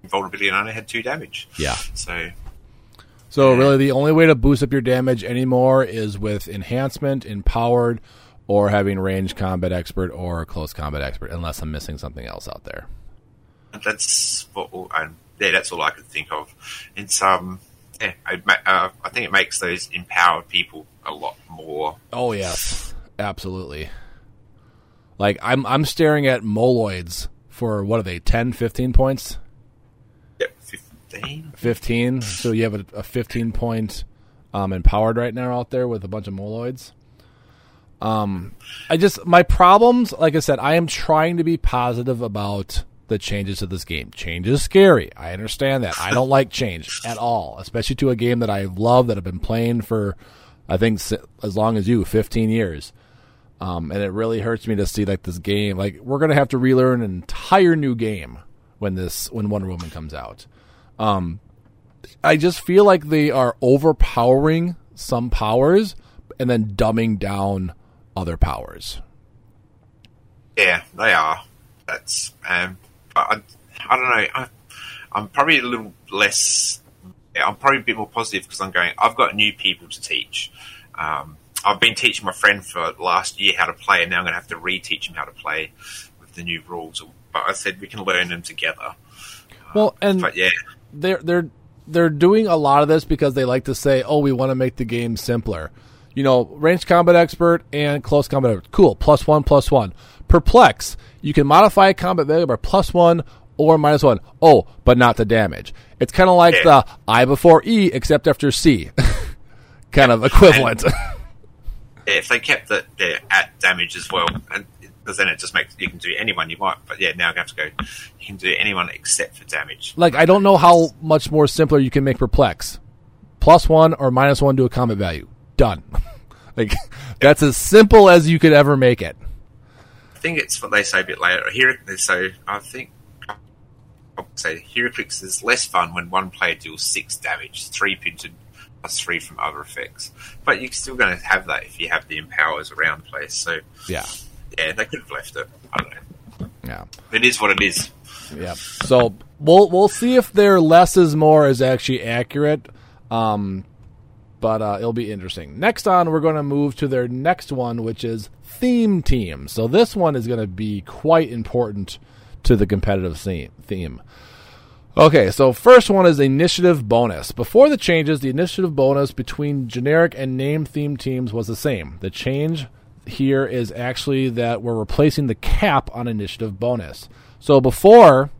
invulnerability and I only had two damage. Yeah, so. So really the only way to boost up your damage anymore is with enhancement, empowered, or having ranged combat expert or close combat expert, unless I'm missing something else out there. That's what I'm, yeah, that's all I could think of. It's um, yeah, I, uh, I think it makes those empowered people a lot more. Oh yes, absolutely. Like I'm I'm staring at Moloids for what are they, ten, fifteen points? fifteen. So you have a, a fifteen point um, empowered right now out there with a bunch of Moloids. Um, I just my problems. Like I said, I am trying to be positive about the changes to this game. Change is scary. I understand that. I don't like change at all, especially to a game that I love that I've been playing for, I think as long as you, fifteen years. Um, and it really hurts me to see like this game. Like we're gonna have to relearn an entire new game when this when Wonder Woman comes out. Um, I just feel like they are overpowering some powers and then dumbing down other powers. Yeah, they are. That's um, I, I don't know. I, I'm probably a little less. Yeah, I'm probably a bit more positive because I'm going. I've got new people to teach. Um, I've been teaching my friend for last year how to play, and now I'm going to have to reteach him how to play with the new rules. But I said we can learn them together. Well, and but yeah. they're they're they're doing a lot of this because they like to say, "Oh, we want to make the game simpler." You know, ranged combat expert and close combat expert. Cool, plus one, plus one. Perplex, you can modify a combat value by plus one or minus one. Oh, but not the damage. It's kind of like yeah. the I before E except after C, kind yeah. of equivalent. And, yeah, if they kept the yeah, at damage as well, and. Because then it just makes you can do anyone you want, but yeah, now you have to go. You can do anyone except for damage. Like I don't know how much more simpler you can make perplex, plus one or minus one to a combat value. Done. Like that's as simple as you could ever make it. I think it's what they say a bit later here. So I think I'll say Heraclix is less fun when one player deals six damage, three pinted plus three from other effects. But you're still going to have that if you have the empowers around place. So yeah. Yeah, they could have left it. I don't know. Yeah. It is what it is. Yeah. So we'll we'll see if their less is more is actually accurate. Um, but uh, it'll be interesting. Next on, we're going to move to their next one, which is Theme Team. So this one is going to be quite important to the competitive theme. Okay, so first one is Initiative Bonus. Before the changes, the Initiative Bonus between generic and named Theme Teams was the same. The change here is actually that we're replacing the cap on initiative bonus. So before,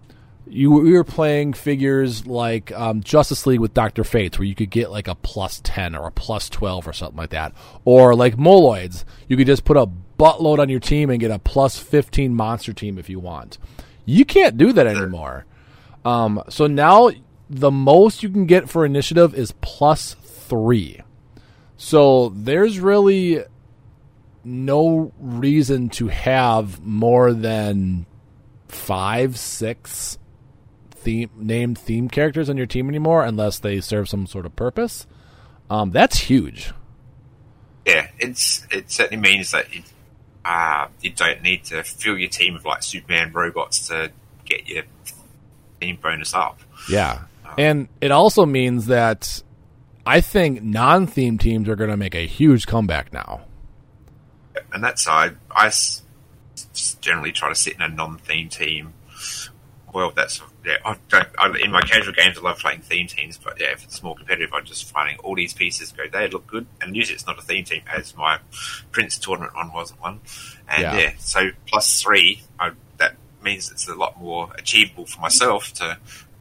you we were playing figures like um, Justice League with Doctor Fates, where you could get like a plus ten or a plus twelve or something like that. Or like Moloids, you could just put a buttload on your team and get a plus fifteen monster team if you want. You can't do that anymore. Um, so now the most you can get for initiative is plus three. So there's really no reason to have more than five, six theme, named theme characters on your team anymore unless they serve some sort of purpose. Um, that's huge. Yeah, it's it certainly means that you, uh, you don't need to fill your team with like Superman robots to get your team bonus up. Yeah, um, and it also means that I think non-themed teams are going to make a huge comeback now. And that's I I generally try to sit in a non-themed team. Well, that's yeah. I don't, I, in my casual games, I love playing theme teams, but yeah, if it's more competitive, I'm just finding all these pieces go. They look good, and usually it's not a theme team, as my Prince tournament one wasn't one. And yeah, yeah so plus three, I, that means it's a lot more achievable for myself to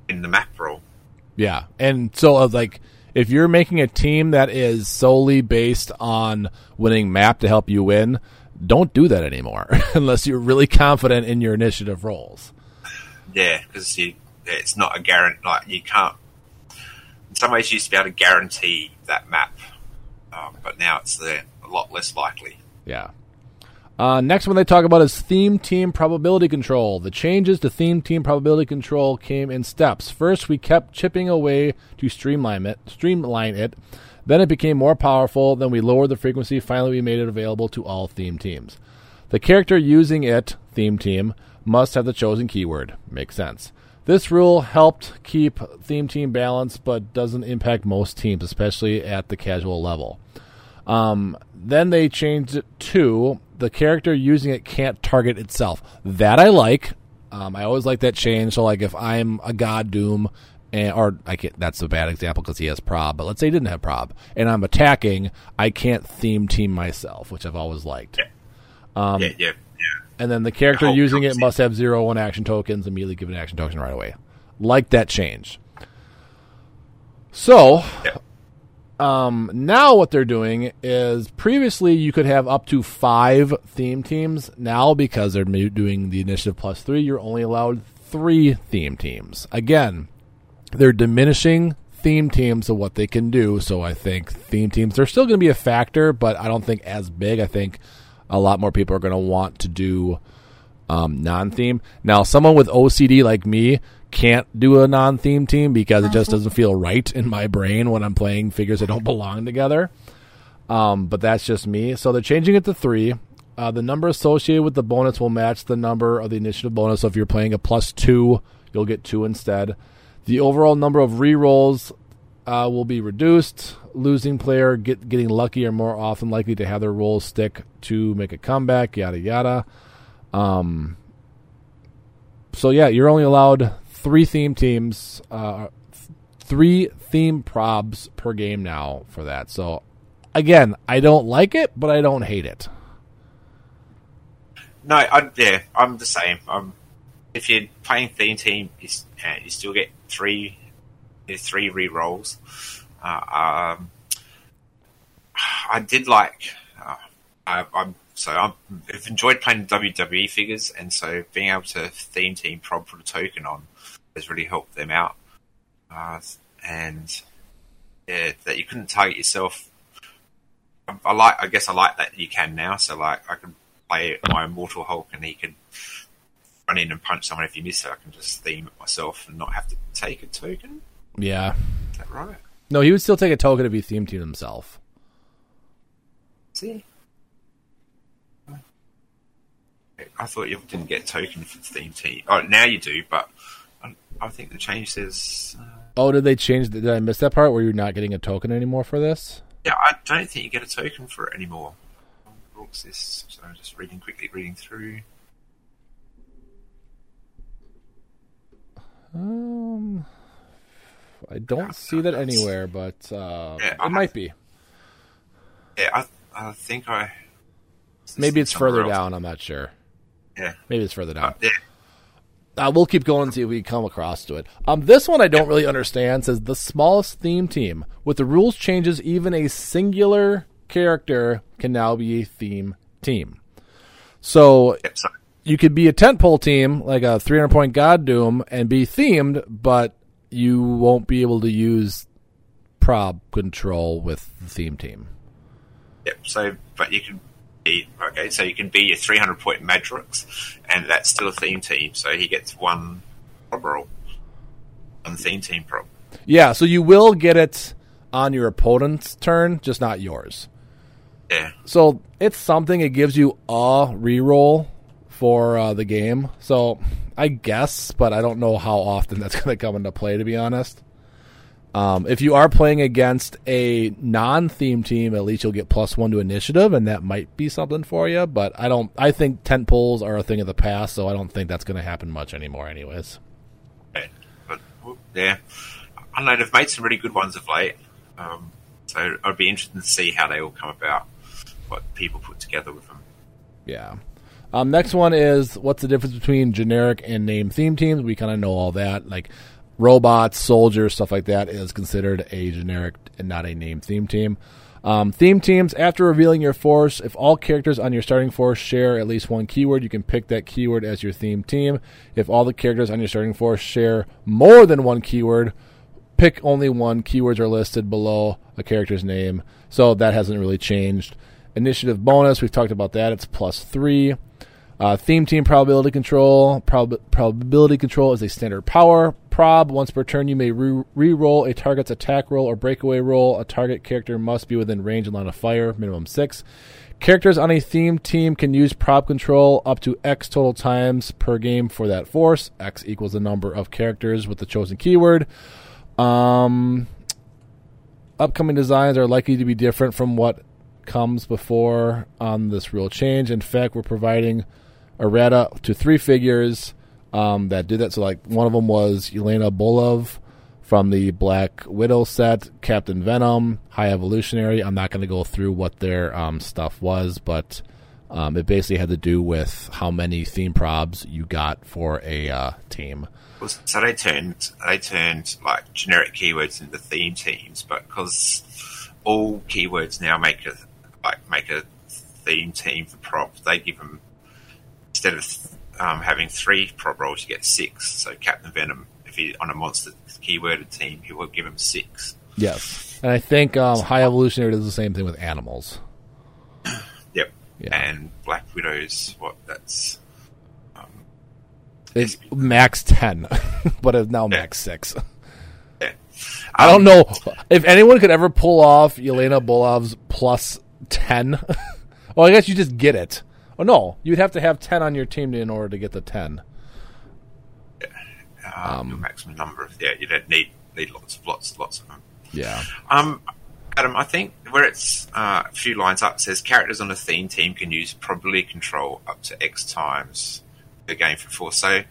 win the map roll. Yeah, and so uh, like if you're making a team that is solely based on winning map to help you win, don't do that anymore unless you're really confident in your initiative rolls. Yeah, because it's not a guarantee. Like you can't. In some ways, you used to be able to guarantee that map, um, but now it's uh, a lot less likely. Yeah. Uh, next one they talk about is theme team probability control. The changes to theme team probability control came in steps. First, we kept chipping away to streamline it. Streamline it. Then it became more powerful. Then we lowered the frequency. Finally, we made it available to all theme teams. The character using it, theme team, must have the chosen keyword. Makes sense. This rule helped keep theme team balance, but doesn't impact most teams, especially at the casual level. Um, then they changed it to the character using it can't target itself. That I like. Um, I always like that change. So, like, if I'm a God Doom, and, or I can't, that's a bad example because he has prob, but let's say he didn't have prob, and I'm attacking, I can't theme team myself, which I've always liked. Yeah, um, yeah, yeah. And then the character using it must have zero one action tokens, immediately give an action token right away. Like that change. So, um, now what they're doing is previously you could have up to five theme teams. Now, because they're doing the initiative plus three, you're only allowed three theme teams. Again, they're diminishing theme teams of what they can do. So I think theme teams, they're still going to be a factor, but I don't think as big. I think a lot more people are going to want to do um, non-theme. Now, someone with O C D like me can't do a non-theme team because it just doesn't feel right in my brain when I'm playing figures that don't belong together. Um, but that's just me. So they're changing it to three. Uh, the number associated with the bonus will match the number of the initiative bonus. So if you're playing a plus two, you'll get two instead. The overall number of re-rolls uh, will be reduced. Losing player get, getting lucky are more often likely to have their rolls stick to make a comeback, yada, yada. Um, so, yeah, you're only allowed three theme teams, uh, th- three theme probs per game now for that. So, again, I don't like it, but I don't hate it. No, I, yeah, I'm the same. Um, if you're playing theme team, you, uh, you still get three, three re-rolls. Uh, um, I did like. Uh, I, I'm so I'm, I've enjoyed playing W W E figures, and so being able to theme team prob for the token on has really helped them out. Uh, and yeah, that you couldn't target yourself. I, I like. I guess I like that you can now. So like, I can play my Immortal Hulk, and he can run in and punch someone. If you miss it, I can just theme it myself and not have to take a token. Yeah, is that right? No, he would still take a token if he themed to himself. See? I thought you didn't get token for the theme team. Oh, now you do, but I, I think the change says... Uh... Oh, did they change... Did I miss that part where you're not getting a token anymore for this? Yeah, I don't think you get a token for it anymore. What's this? So I'm just reading quickly, reading through. Um... I don't see that anywhere, but uh, yeah, it might be. Yeah, I, I think I... Maybe it's further else? down, I'm not sure. Yeah. Maybe it's further down. Uh, yeah. Uh, we'll keep going and see if we come across to it. Um, this one I don't really understand. It says, the smallest theme team. With the rules changes, even a singular character can now be a theme team. So you could be a tentpole team, like a three hundred point God Doom, and be themed, but you won't be able to use prob control with the theme team. Yep, so, but you can be, okay, so you can be your three hundred point Madrox, and that's still a theme team, so he gets one prob roll, one theme team prob. Yeah, so you will get it on your opponent's turn, just not yours. Yeah. So it's something, it gives you a reroll for uh, the game. So I guess, but I don't know how often that's going to come into play, to be honest. Um, if you are playing against a non-themed team, at least you'll get plus one to initiative, and that might be something for you. But I don't. I think tent poles are a thing of the past, so I don't think that's going to happen much anymore anyways. Yeah. I know they've made some really good ones of late, um, so I'd be interested to see how they all come about, what people put together with them. Yeah. Um, next one is, what's the difference between generic and named theme teams? We kind of know all that. Like robots, soldiers, stuff like that is considered a generic and not a named theme team. Um, theme teams, after revealing your force, if all characters on your starting force share at least one keyword, you can pick that keyword as your theme team. If all the characters on your starting force share more than one keyword, pick only one. Keywords are listed below a character's name. So that hasn't really changed. Initiative bonus, we've talked about that. It's plus three. Uh, theme team probability control. Prob- probability control is a standard power. Prob, once per turn, you may re- re-roll a target's attack roll or breakaway roll. A target character must be within range and line of fire, minimum six. Characters on a theme team can use prob control up to X total times per game for that force. X equals the number of characters with the chosen keyword. Um, upcoming designs are likely to be different from what comes before on this rule change. In fact, we're providing errata to three figures um, that did that. So, like, one of them was Elena Bolov from the Black Widow set, Captain Venom, High Evolutionary. I'm not going to go through what their um, stuff was, but um, it basically had to do with how many theme probs you got for a uh, team. So they turned, they turned like generic keywords into theme teams, but because all keywords now make a like make a theme team for prop, they give them, instead of um, having three prop rolls, you get six. So Captain Venom, if he's on a monster keyworded team, he will give him six. Yes, and I think um, High Evolutionary does the same thing with animals. Yep, yeah. And Black Widow's what that's. It's max ten, but it's now yeah. max six. Yeah. Um, I don't know if anyone could ever pull off Elena Bolov's plus ten. Well, I guess you just get it. Oh, no. You'd have to have ten on your team in order to get the ten. Uh, um, the maximum number of... Yeah, you don't need, need lots of lots lots of them. Yeah. Um, Adam, I think where it's uh, a few lines up, it says characters on a theme team can use probability control up to X times... the game for force. So,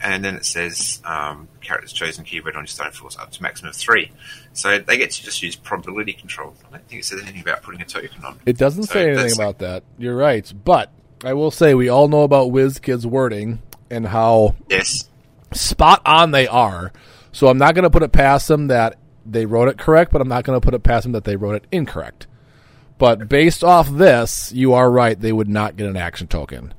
and then it says um, character's chosen keyword on your starting force up to maximum of three. So they get to just use probability control. I don't think it says anything about putting a token on. It doesn't so say anything about that. You're right. But I will say we all know about WizKids wording and how yes. spot on they are. So I'm not going to put it past them that they wrote it correct, but I'm not going to put it past them that they wrote it incorrect. But based off this, you are right. They would not get an action token.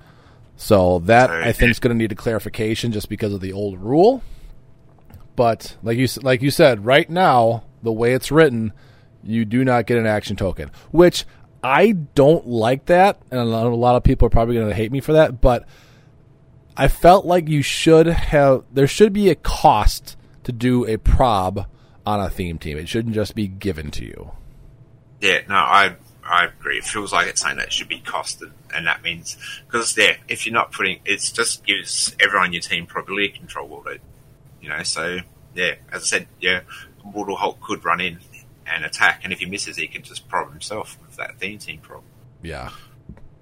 So that, I think, is going to need a clarification just because of the old rule. But like you like you said, right now, the way it's written, you do not get an action token, which I don't like that. And a lot, a lot of people are probably going to hate me for that. But I felt like you should have – there should be a cost to do a prob on a theme team. It shouldn't just be given to you. Yeah, no, I – I agree. It feels like it's something that should be costed, and that means because yeah, if you're not putting, it just gives everyone on your team probability control, will do, you know. So yeah, as I said, yeah, Mortal Hulk could run in and attack, and if he misses, he can just prob himself with that theme team prob. Yeah.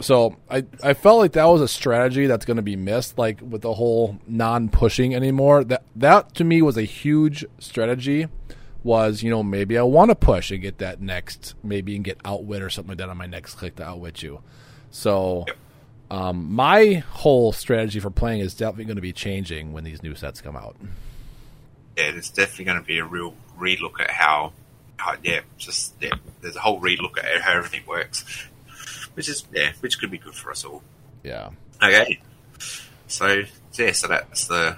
So I I felt like that was a strategy that's going to be missed, like with the whole non-pushing anymore. That that to me was a huge strategy. Was, you know, maybe I want to push and get that next, maybe and get outwit or something like that on my next click to outwit you. So um, my whole strategy for playing is definitely going to be changing when these new sets come out. Yeah, there's definitely going to be a real relook at how, how yeah, just yeah, there's a whole relook at how everything works. which is yeah, which could be good for us all. Yeah. Okay. So yeah, so that's the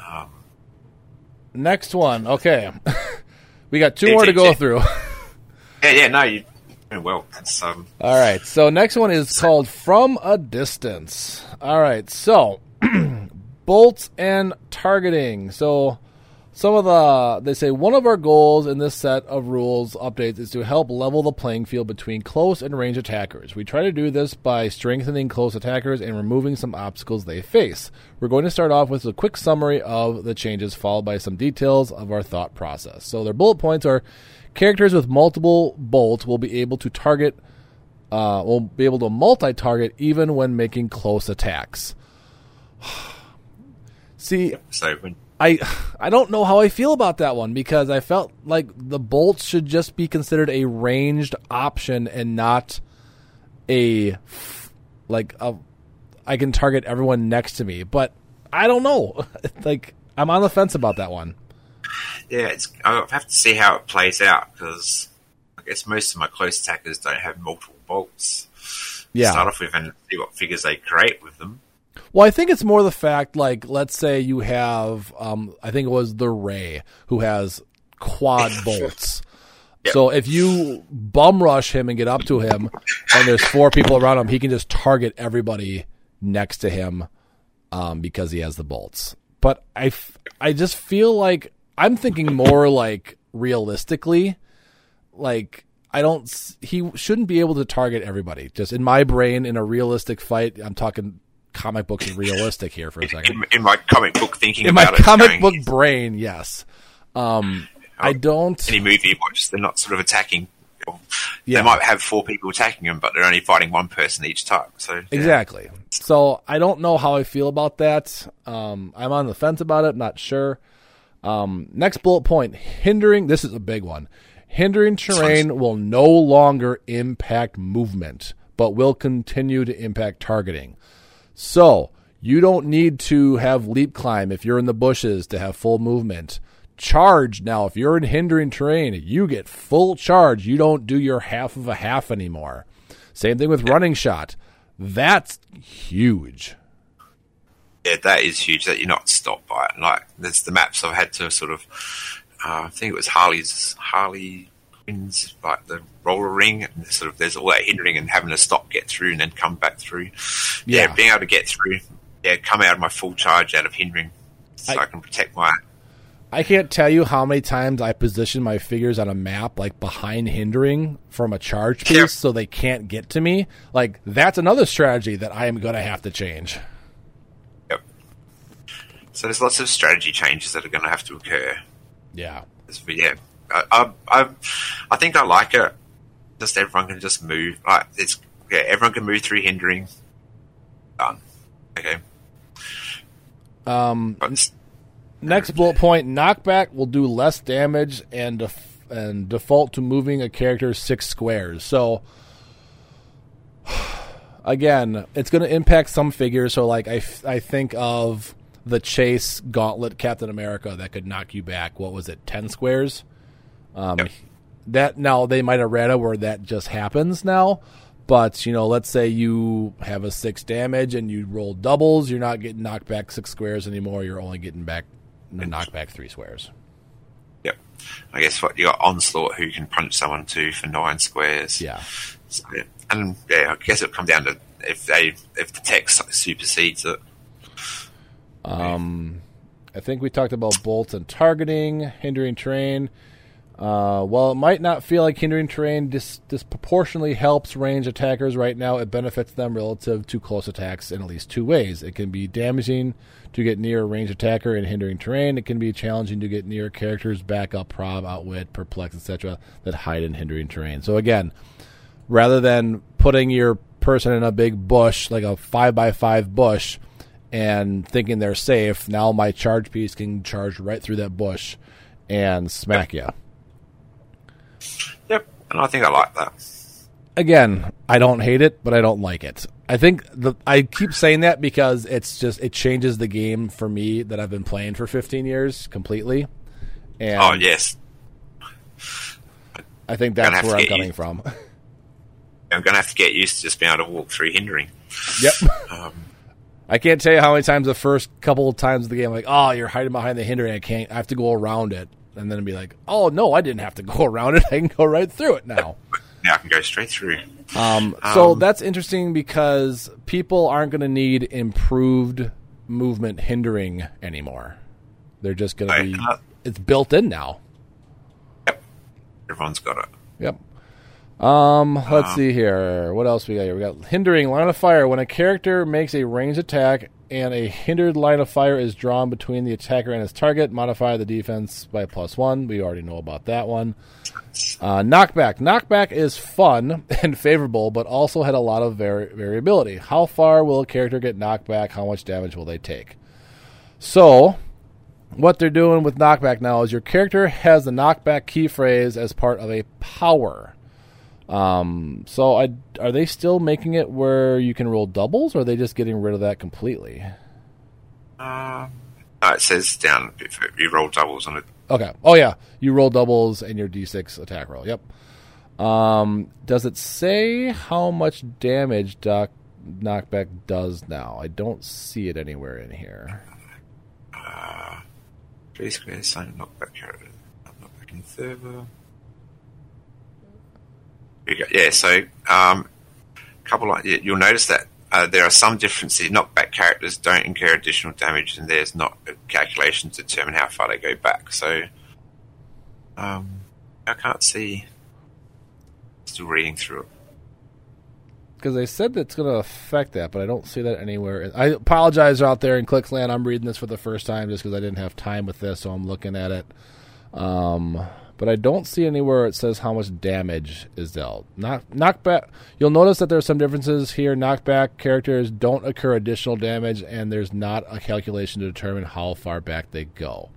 um, next one. Okay, we got two yeah, more yeah, to go yeah. through. yeah, yeah, no, you. Well, that's um. All right, so next one is so, called From a Distance. All right, so bolts and targeting. So. Some of the, they say, one of our goals in this set of rules updates is to help level the playing field between close and range attackers. We try to do this by strengthening close attackers and removing some obstacles they face. We're going to start off with a quick summary of the changes, followed by some details of our thought process. So their bullet points are characters with multiple bolts will be able to target, uh, will be able to multi-target even when making close attacks. See, so when I I don't know how I feel about that one, because I felt like the bolts should just be considered a ranged option and not a like a I can target everyone next to me. But I don't know. Like, I'm on the fence about that one. Yeah, it's, I'll have to see how it plays out, because I guess most of my close attackers don't have multiple bolts. Yeah, start off with and see what figures they create with them. Well, I think it's more the fact, like, let's say you have, um, I think it was the Ray who has quad bolts. Yep. So if you bum rush him and get up to him, and there's four people around him, he can just target everybody next to him um, because he has the bolts. But I, f- I just feel like I'm thinking more like realistically, like. I don't. He shouldn't be able to target everybody. Just in my brain, in a realistic fight, I'm talking. Comic books realistic here for a second. In, in my comic book thinking, in about my comic it going, book brain, yes. Um, I don't. Any movie you watch, they're not sort of attacking. Yeah. They might have four people attacking them, but they're only fighting one person each time. So yeah. Exactly. So I don't know how I feel about that. Um, I'm on the fence about it. Not sure. Um, next bullet point: hindering. This is a big one. Hindering terrain will no longer impact movement, but will continue to impact targeting. So you don't need to have leap climb if you're in the bushes to have full movement. Charge now, if you're in hindering terrain, you get full charge. You don't do your half of a half anymore. Same thing with running shot. That's huge. Yeah, that is huge, that you're not stopped by it. Like, there's the maps I've had to sort of, uh, I think it was Harley's, Harley Quinn's, like the roller ring, and sort of there's all that hindering and having to stop, get through, and then come back through. Yeah, yeah, being able to get through, yeah, come out of my full charge out of hindering, so I, I can protect my... I can't tell you how many times I position my figures on a map, like, behind hindering from a charge piece, yeah. So they can't get to me. Like, that's another strategy that I am going to have to change. Yep. So there's lots of strategy changes that are going to have to occur. Yeah. But yeah, I, I, I, I think I like it. Just everyone can just move. Like, it's yeah, everyone can move through hindering. Done. Okay. Um, but, next bullet point: knockback will do less damage and def- and default to moving a character six squares. So, again, it's going to impact some figures. So, like, I, f- I think of the Chase Gauntlet Captain America that could knock you back. What was it? Ten squares. Um, yep. That now they might have read it where that just happens now. But, you know, let's say you have a six damage and you roll doubles. You're not getting knocked back six squares anymore. You're only getting back knocked back three squares. Yep. I guess what you got Onslaught, who can punch someone too for nine squares. Yeah. So, and yeah, I guess it'll come down to if they if the text supersedes it. Um, I think we talked about bolts and targeting, hindering terrain. Uh, while it might not feel like hindering terrain dis- disproportionately helps range attackers right now, it benefits them relative to close attacks in at least two ways. It can be damaging to get near a range attacker in hindering terrain. It can be challenging to get near characters, back up, prob, outwit, perplex, et cetera that hide in hindering terrain. So again, rather than putting your person in a big bush, like a five by five bush, and thinking they're safe, now my charge piece can charge right through that bush and smack you. Yep, and I think I like that. Again, I don't hate it, but I don't like it. I think the I keep saying that because it's just it changes the game for me that I've been playing for fifteen years completely. And oh yes, I think that's where I'm coming from. I'm going to have to get used to just being able to walk through hindering. Yep. Um, I can't tell you how many times the first couple of times of the game, like, oh, you're hiding behind the hindering. I can't. I have to go around it. And then it'd be like, oh, no, I didn't have to go around it. I can go right through it now. Now I can go straight through. Um, so um, that's interesting because people aren't going to need improved movement hindering anymore. They're just going to be uh, – it's built in now. Yep. Everyone's got it. Yep. Um, let's um, see here. What else we got here? We got hindering line of fire. When a character makes a ranged attack and a hindered line of fire is drawn between the attacker and his target, modify the defense by plus one. We already know about that one. Uh, knockback. Knockback is fun and favorable, but also had a lot of vari- variability. How far will a character get knocked back? How much damage will they take? So what they're doing with knockback now is your character has the knockback key phrase as part of a power. Um, so I, are they still making it where you can roll doubles, or are they just getting rid of that completely? Uh, no, it says down, you roll doubles on it. Okay. Oh, yeah. You roll doubles and your D six attack roll. Yep. Um, does it say how much damage doc, knockback does now? I don't see it anywhere in here. Uh, three squares, sign knockback here. Knockback in third row. Yeah, so um, a couple of, you'll notice that uh, there are some differences. Knockback characters don't incur additional damage, and there's not a calculation to determine how far they go back. So um, I can't see. Still reading through it. Because they said that it's going to affect that, but I don't see that anywhere. I apologize out there in Clicksland. I'm reading this for the first time just because I didn't have time with this, so I'm looking at it. Um... But I don't see anywhere it says how much damage is dealt. Knock, knockback. You'll notice that there are some differences here. Knockback characters don't occur additional damage, and there's not a calculation to determine how far back they go.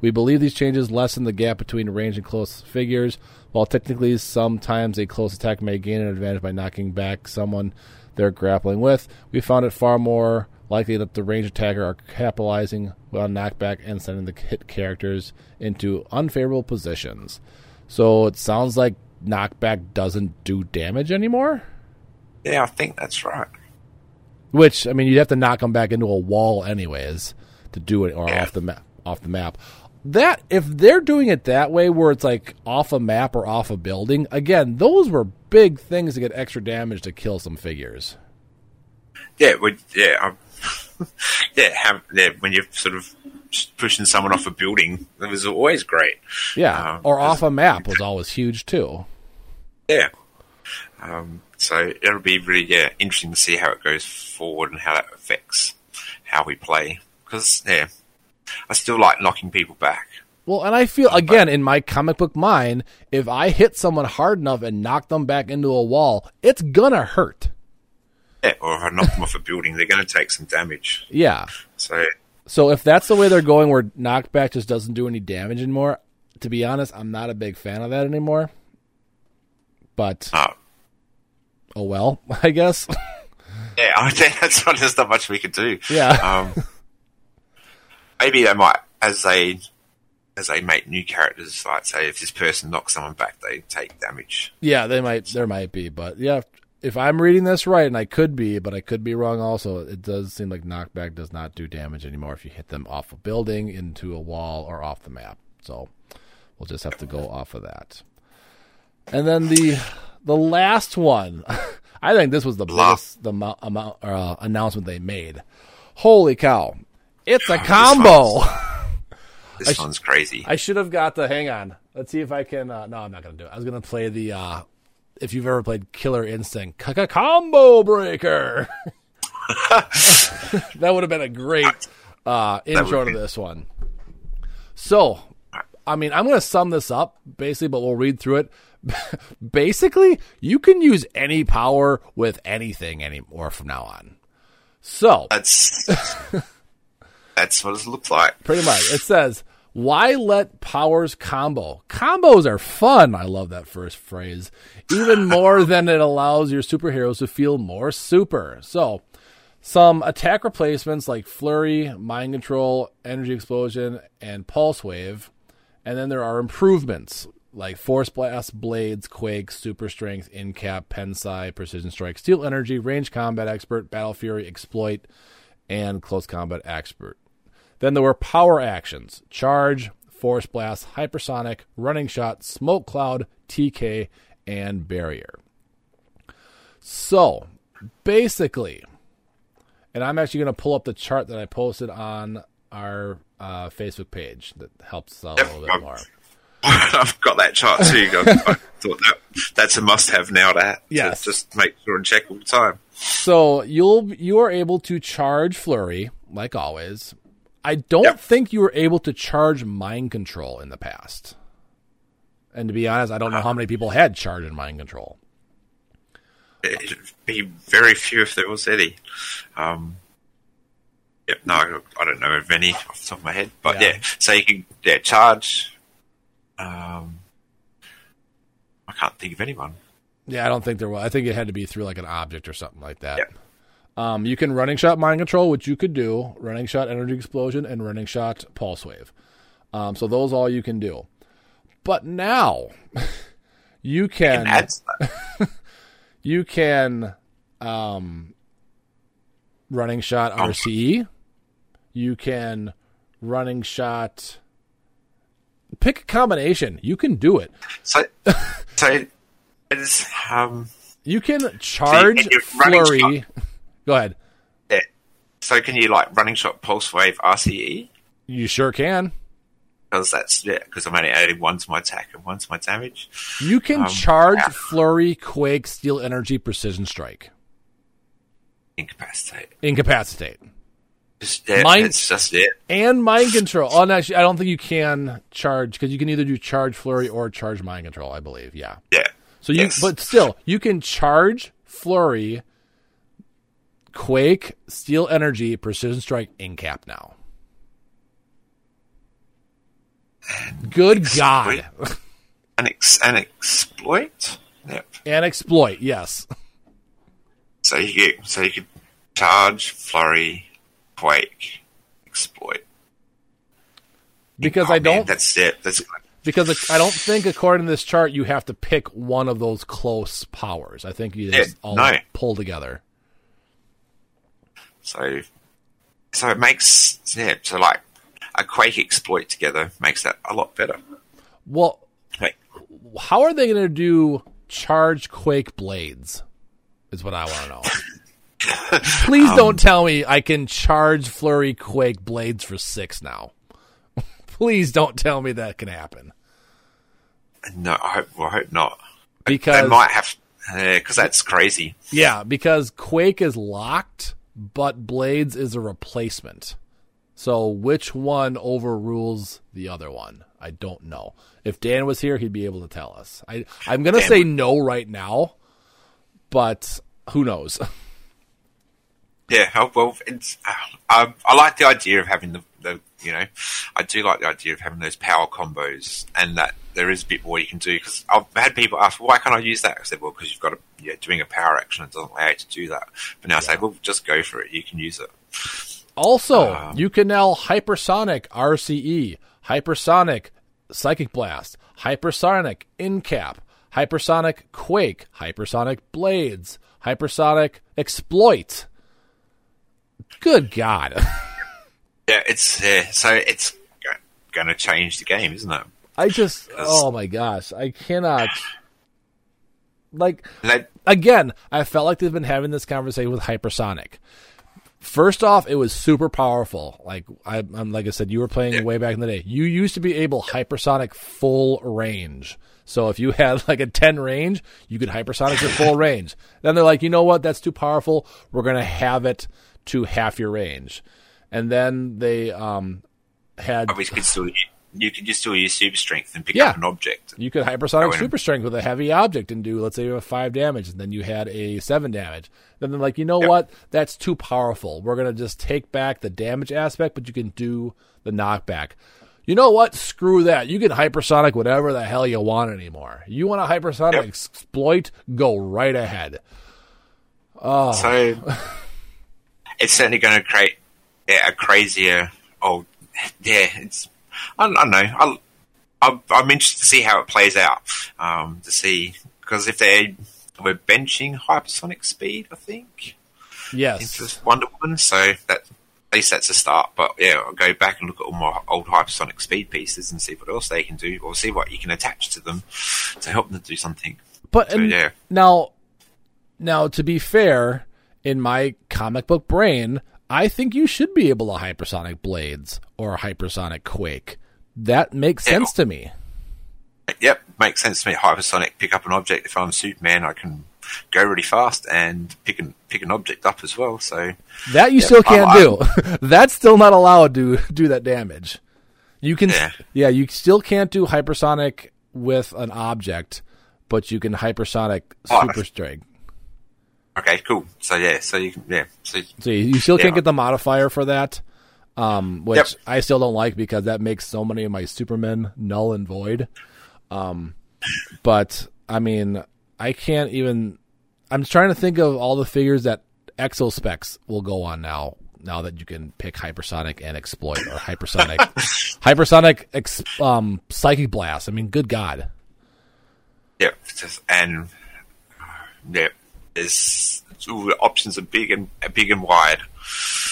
We believe these changes lessen the gap between range and close figures. While technically sometimes a close attack may gain an advantage by knocking back someone they're grappling with, we found it far more likely that the ranged attacker are capitalizing on knockback and sending the hit characters into unfavorable positions. So it sounds like knockback doesn't do damage anymore? Yeah, I think that's right. Which, I mean, you'd have to knock them back into a wall anyways to do it, or yeah. off the ma- off the map. That, if they're doing it that way, where it's like off a map or off a building, again, those were big things to get extra damage to kill some figures. Yeah, we, yeah, I'm Yeah, have, yeah, when you're sort of pushing someone off a building, it was always great. Yeah, um, or off a map was always huge too. Yeah. Um, so it'll be really yeah, interesting to see how it goes forward and how that affects how we play. Because, yeah, I still like knocking people back. Well, and I feel, again, in my comic book mind, if I hit someone hard enough and knock them back into a wall, it's going to hurt. Yeah, or if I knock them off a building, they're going to take some damage. Yeah. So so if that's the way they're going, where knockback just doesn't do any damage anymore, to be honest, I'm not a big fan of that anymore. But, oh, oh well, I guess. Yeah, I think that's not, there's not much we could do. Yeah. Um, maybe they might, as they, as they make new characters, like, say, if this person knocks someone back, they take damage. Yeah, they might. there might be, but yeah. If I'm reading this right, and I could be, but I could be wrong also, it does seem like knockback does not do damage anymore if you hit them off a building, into a wall, or off the map. So we'll just have to go off of that. And then the the last one, I think this was the biggest the amount, amount, uh, announcement they made. Holy cow. It's a combo. This one's, this one's sh- crazy. I should have got the, hang on. Let's see if I can, uh, no, I'm not going to do it. I was going to play the, uh, if you've ever played Killer Instinct, Kaka Combo Breaker. That would have been a great uh, intro to this one. So, I mean, I'm going to sum this up, basically, but we'll read through it. Basically, you can use any power with anything anymore from now on. So. That's, that's what it looks like. Pretty much. It says, why let powers combo? Combos are fun. I love that first phrase. Even more than it allows your superheroes to feel more super. So some attack replacements like Flurry, Mind Control, Energy Explosion, and Pulse Wave. And then there are improvements. like Force Blast, Blades, Quake, Super Strength, In-Cap, Pensai, Precision Strike, Steel Energy, Range Combat Expert, Battle Fury, Exploit, and Close Combat Expert. Then there were power actions: Charge, Force Blast, Hypersonic, Running Shot, Smoke Cloud, T K, and Barrier. So, basically, and I'm actually going to pull up the chart that I posted on our uh, Facebook page that helps out a little bit more. I've got that chart too. I thought that, that's a must-have now to, to yes. just make sure and check all the time. So you'll you are able to charge Flurry, like always. I don't yep. think you were able to charge Mind Control in the past. And to be honest, I don't know how many people had charge and Mind Control. It'd be very few if there was any. Um, yep, no, I don't know of any off the top of my head. But yeah, yeah so you can yeah, charge... Um, I can't think of anyone. Yeah, I don't think there was. I think it had to be through like an object or something like that. Yep. Um, you can running shot mind control, which you could do. Running shot energy explosion and running shot pulse wave. Um, so those all you can do. But now you can, you can add stuff. you can um, running shot oh. R C E. You can running shot. Pick a combination. You can do it. So, so it's, um, you can charge so Flurry. Shot. Go ahead. Yeah. So can you like running shot, pulse wave, R C E? You sure can. Because that's yeah. Because I'm only adding one to my attack and one to my damage. You can um, charge yeah. Flurry, Quake, Steel Energy, Precision Strike. Incapacitate. Incapacitate. Just it. Mind, it's just it. And mind control. Oh, no, actually, I don't think you can charge because you can either do charge flurry or charge mind control. I believe, yeah, yeah. So you, yes. but still, you can charge flurry, quake, steel energy, precision strike, in-cap now. Good exploit. God! And, ex- and exploit. Yep. And exploit. Yes. So you so you could charge flurry. Quake, exploit. Because oh, I don't. Man, that's it. That's good. Because I don't think, according to this chart, you have to pick one of those close powers. I think you just yeah, all no. pull together. So, so it makes yeah. So like a quake exploit together makes that a lot better. Well, Wait. how are they going to do charge quake blades? Is what I want to know. Please don't um, tell me I can charge Flurry Quake Blades for six now. Please don't tell me that can happen. No, I hope, well, I hope not. Because they might have, because uh, that's crazy. Yeah, because Quake is locked, but Blades is a replacement. So which one overrules the other one? I don't know. If Dan was here, he'd be able to tell us. I, I'm going to say no right now, but who knows? Yeah, well, it's, uh, I, I like the idea of having the, the, you know, I do like the idea of having those power combos and that there is a bit more you can do. Because I've had people ask, why can't I use that? I said, well, because you've got to, yeah, doing a power action, it doesn't allow you to do that. But now yeah. I say, well, just go for it. You can use it. Also, um, you can now hypersonic R C E, hypersonic psychic blast, hypersonic in-cap, hypersonic quake, hypersonic blades, hypersonic exploit. Good God! yeah, it's uh, so it's g- going to change the game, isn't it? I just oh my gosh, I cannot. Like that, again, I felt like they've been having this conversation with hypersonic. First off, it was super powerful. Like I, I'm, like I said, you were playing yeah. way back in the day. You used to be able hypersonic full range. So if you had like a ten range, you could hypersonic your full range. Then they're like, you know what? That's too powerful. We're going to have it to half your range. And then they um, had... Oh, we could still, you could just still use super strength and pick yeah. up an object. You could hypersonic super and... strength with a heavy object and do, let's say, you have five damage, and then you had a seven damage. Then they're like, you know yep. what? That's too powerful. We're going to just take back the damage aspect, but you can do the knockback. You know what? Screw that. You can hypersonic whatever the hell you want anymore. You want to hypersonic yep. exploit? Go right ahead. Oh. So... It's certainly going to create yeah, a crazier old... Yeah, it's... I, I don't know. I, I'm, I'm interested to see how it plays out. Um, to see because if they we're benching hypersonic speed, I think. Yes, into Wonder Woman. So that at least that's a start. But yeah, I'll go back and look at all my old hypersonic speed pieces and see what else they can do, or see what you can attach to them to help them do something. But so, yeah. now, now to be fair, in my comic book brain, I think you should be able to hypersonic blades or hypersonic quake. That makes yeah. sense to me. Yep, makes sense to me. Hypersonic, pick up an object. If I'm Superman, I can go really fast and pick an pick an object up as well. So that you yeah, still can't I, do. I, That's still not allowed to do that damage. You can, yeah. yeah, you still can't do hypersonic with an object, but you can hypersonic oh, super strike. Okay, cool. So yeah, so you can yeah. So, so you, you still yeah. can't get the modifier for that, um, which yep. I still don't like because that makes so many of my Supermen null and void. Um, but I mean, I can't even. I'm trying to think of all the figures that exospecs will go on now. Now that you can pick hypersonic and exploit or hypersonic, hypersonic ex, um, psychic blast. I mean, good God. Yeah, just, and yeah. Is ooh, the options are big and big and wide.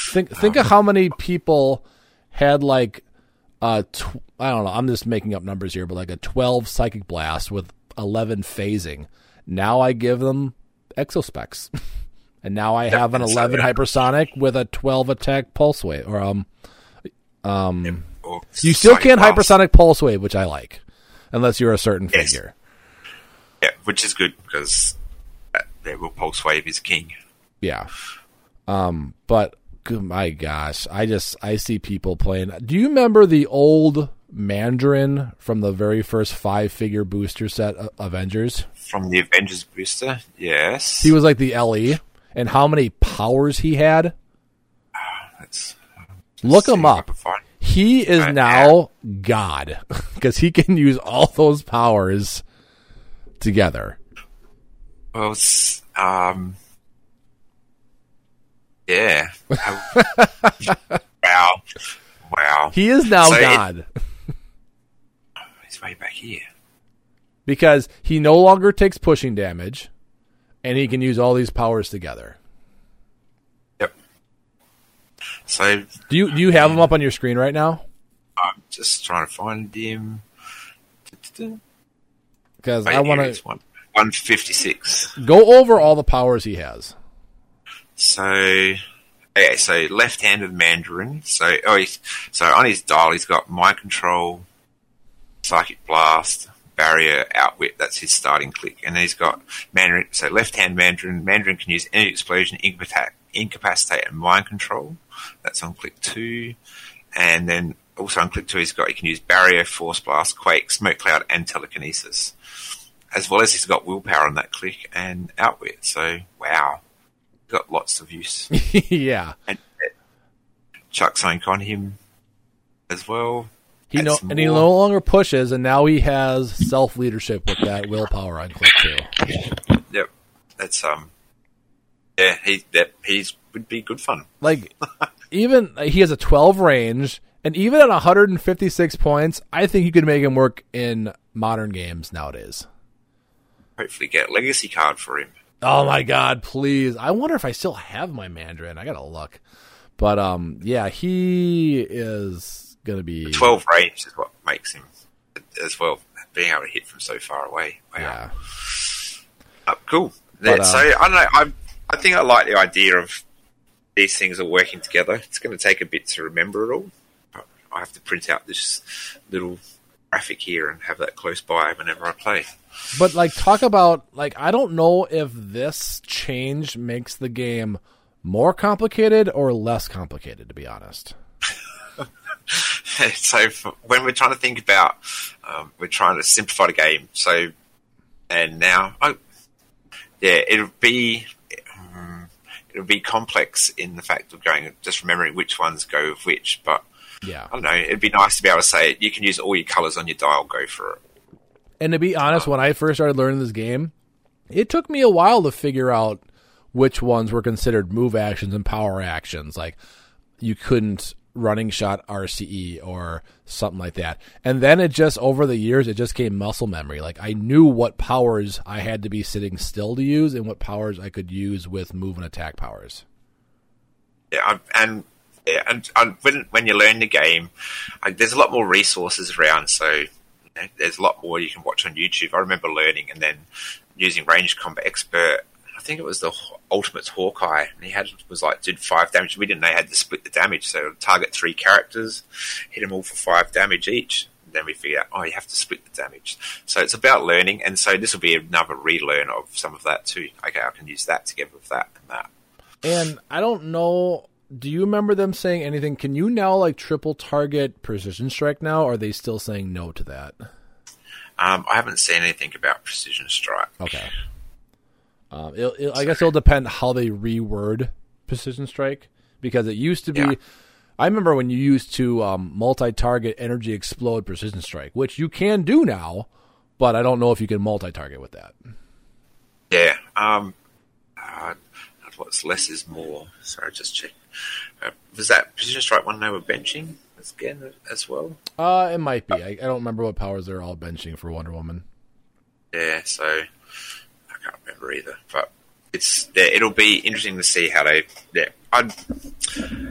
Think think um, of how many people had like uh tw- I don't know. I'm just making up numbers here, but like a twelve psychic blast with eleven phasing. Now I give them exospecs, and now I have an eleven yeah. hypersonic with a twelve attack pulse wave. Or um um, yep. or you still can't blast. Hypersonic pulse wave, which I like, unless you're a certain yes. figure. Yeah, which is good because. There will pulse wave is king. Yeah, um, but my gosh, I just I see people playing. Do you remember the old Mandarin from the very first five-figure booster set of Avengers? From the Avengers booster, yes. He was like the L E, and how many powers he had? Uh, let's, let's look him up. He is uh, now yeah. God because he can use all those powers together. Well, um, yeah. wow. Wow. He is now so God. It, he's way back here. Because he no longer takes pushing damage, and he can use all these powers together. Yep. So, do you do you have um, him up on your screen right now? I'm just trying to find him. Because I want to... one fifty-six. Go over all the powers he has. So, okay, so left-handed Mandarin. So, oh, he's, so on his dial, he's got Mind Control, Psychic Blast, Barrier, Outwit. That's his starting click. And then he's got Mandarin. So, left-hand Mandarin. Mandarin can use Energy Explosion, Incapacitate, and Mind Control. That's on click two. And then also on click two, he's got he can use Barrier, Force Blast, Quake, Smoke Cloud, and Telekinesis. As well as he's got willpower on that click and outwit. So, wow. Got lots of use. yeah. And Chuck Sunk on him as well. He no, And he no longer pushes, and now he has self-leadership with that willpower on click too. Yep. That's, um, yeah, he, that, he's would be good fun. Like, even, he has a twelve range, and even at one hundred fifty-six points, I think you could make him work in modern games nowadays. Hopefully get a legacy card for him. Oh my God, please. I wonder if I still have my Mandarin. I gotta look. But um yeah, he is gonna be the twelve range is what makes him as well, being able to hit from so far away. Wow. Yeah. Uh, cool. But, uh, so I don't know, I I think I like the idea of these things all working together. It's gonna take a bit to remember it all. But I have to print out this little graphic here and have that close by whenever I play. But like, talk about like, I don't know if this change makes the game more complicated or less complicated, to be honest. So for, when we're trying to think about, um, we're trying to simplify the game. So, and now, I, yeah, it'll be um, it'll be complex in the fact of going just remembering which ones go with which. But yeah, I don't know. It'd be nice to be able to say you can use all your colors on your dial. Go for it. And to be honest, when I first started learning this game, it took me a while to figure out which ones were considered move actions and power actions. Like, you couldn't running shot R C E or something like that. And then it just, over the years, it just came muscle memory. Like, I knew what powers I had to be sitting still to use and what powers I could use with move and attack powers. Yeah, and and, and when, when you learn the game, like, there's a lot more resources around, so there's a lot more you can watch on YouTube. I remember learning and then using Range Combat Expert. I think it was the Ultimates Hawkeye, and he had was like did five damage. We didn't know how to split the damage, so target three characters, hit them all for five damage each. And then we figured out, oh, you have to split the damage. So it's about learning, and so this will be another relearn of some of that too. Okay, I can use that together with that and that. And I don't know, do you remember them saying anything? Can you now like triple target Precision Strike now, or are they still saying no to that? Um, I haven't seen anything about Precision Strike. Okay. Um, it'll, it'll, I guess it'll depend how they reword Precision Strike, because it used to be, yeah. I remember when you used to um, multi-target energy explode Precision Strike, which you can do now, but I don't know if you can multi-target with that. Yeah. Um, uh, what's less is more. Sorry, just check. Uh, was that Precision Strike one they were benching again as well? Uh, it might be. I, I don't remember what powers they're all benching for Wonder Woman. Yeah, so... I can't remember either, but it's yeah, it'll be interesting to see how they. Yeah, I'd,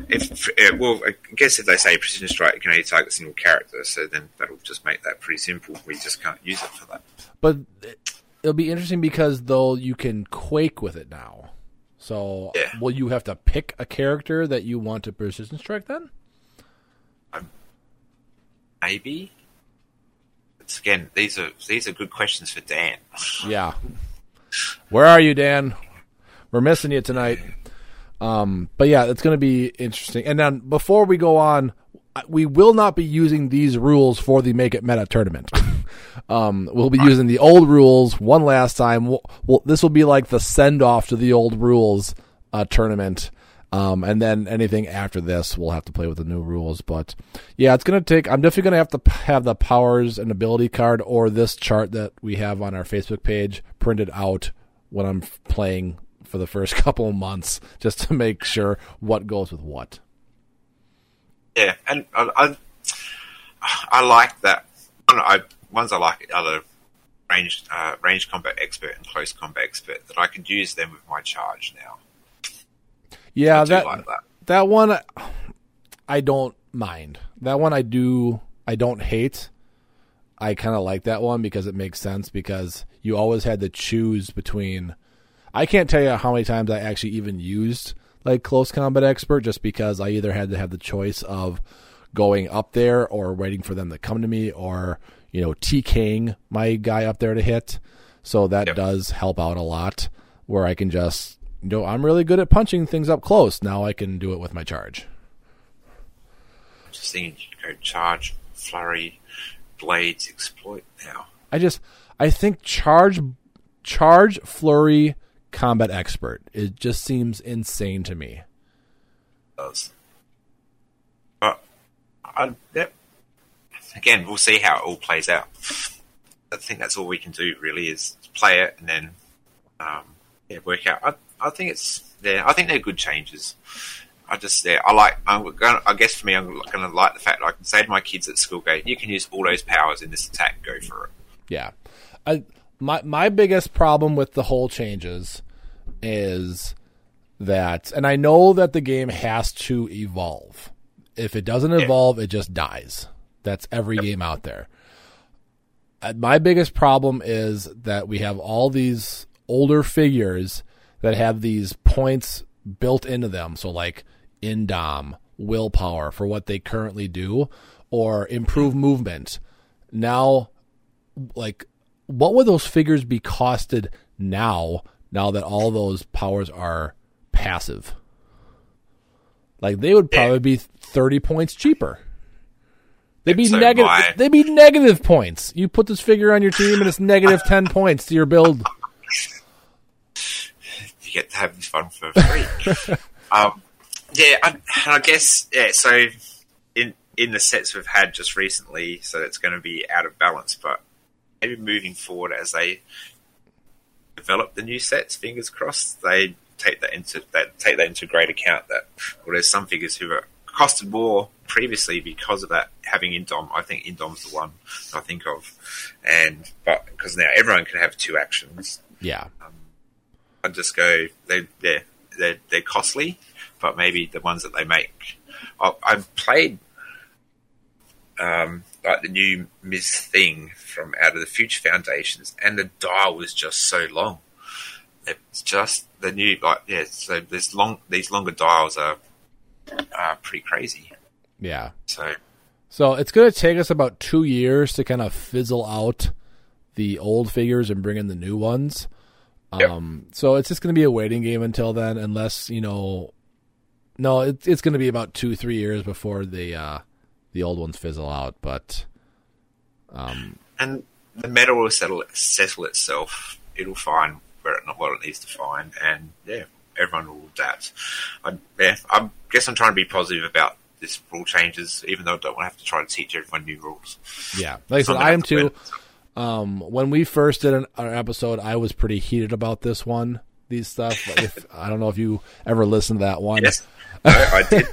if uh, well, I guess if they say Precision Strike can only target a single character, so then that'll just make that pretty simple. We just can't use it for that. But it'll be interesting because though you can Quake with it now, so yeah. Will you have to pick a character that you want to Precision Strike then? Um, maybe. It's, again, these are these are good questions for Dan. Yeah. Where are you, Dan? We're missing you tonight. Um, but yeah, it's going to be interesting. And then before we go on, we will not be using these rules for the Make It Meta tournament. um, we'll be using the old rules one last time. We'll, we'll, this will be like the send-off to the old rules uh, tournament. Um, and then anything after this, we'll have to play with the new rules. But yeah, it's going to take, I'm definitely going to have to have the powers and ability card or this chart that we have on our Facebook page printed out when I'm playing for the first couple of months, just to make sure what goes with what. Yeah. And I, I, I like that. I, ones I like other range, uh, range combat expert and close combat expert that I could use them with my charge now. Yeah, that, like that that one I don't mind. That one I do I don't hate. I kind of like that one because it makes sense, because you always had to choose between. I can't tell you how many times I actually even used like close combat expert, just because I either had to have the choice of going up there or waiting for them to come to me, or you know TKing my guy up there to hit. So that yep. does help out a lot, where I can just. You know, I'm really good at punching things up close. Now I can do it with my charge. Just thinking, you go charge, flurry, blades, exploit now. I just, I think charge, charge, flurry, combat expert. It just seems insane to me. It does. But, I, yeah. Again, we'll see how it all plays out. I think that's all we can do, really, is play it and then um, yeah, work out. I, I think it's yeah, I think they're good changes. I just yeah, I like. I'm gonna, I guess for me, I'm going to like the fact that I can say to my kids at school, "Go, you can use all those powers in this attack. Go for it." Yeah, I, my my biggest problem with the whole changes is that, and I know that the game has to evolve. If it doesn't evolve, yeah. It just dies. That's every yep. game out there. My biggest problem is that we have all these older figures that have these points built into them. So like Indom, willpower for what they currently do, or improve movement. Now, like what would those figures be costed now, now that all those powers are passive? Like they would probably be thirty points cheaper. They'd be so negative. They'd be negative points. You put this figure on your team and it's negative ten points to your build. Get to have this fun for free. um, yeah, I, I guess, yeah, so in in the sets we've had just recently, so it's going to be out of balance, but maybe moving forward as they develop the new sets, fingers crossed, they take that into that take that into great account that well, there's some figures who are costed more previously because of that, having Indom, I think Indom's the one I think of, and but because now everyone can have two actions. Yeah, um, I just go they they're, they're they're costly, but maybe the ones that they make. I, I've played um, like the new Miz Thing from Out of the Future Foundations, and the dial was just so long. It's just the new like yeah. So this long these longer dials are are pretty crazy. Yeah. So, so it's going to take us about two years to kind of fizzle out the old figures and bring in the new ones. Yep. Um, so it's just going to be a waiting game until then, unless, you know, no, it, it's going to be about two, three years before the, uh, the old ones fizzle out. But, um, and the metal will settle, settle itself. It'll find where it, what it needs to find. And yeah, everyone will adapt. I, yeah, I guess I'm trying to be positive about this rule changes, even though I don't want to have to try to teach everyone new rules. Yeah. Like I said, I am too. Um, when we first did an, our episode, I was pretty heated about this one, these stuff. If, I don't know if you ever listened to that one. Yes, I, I did.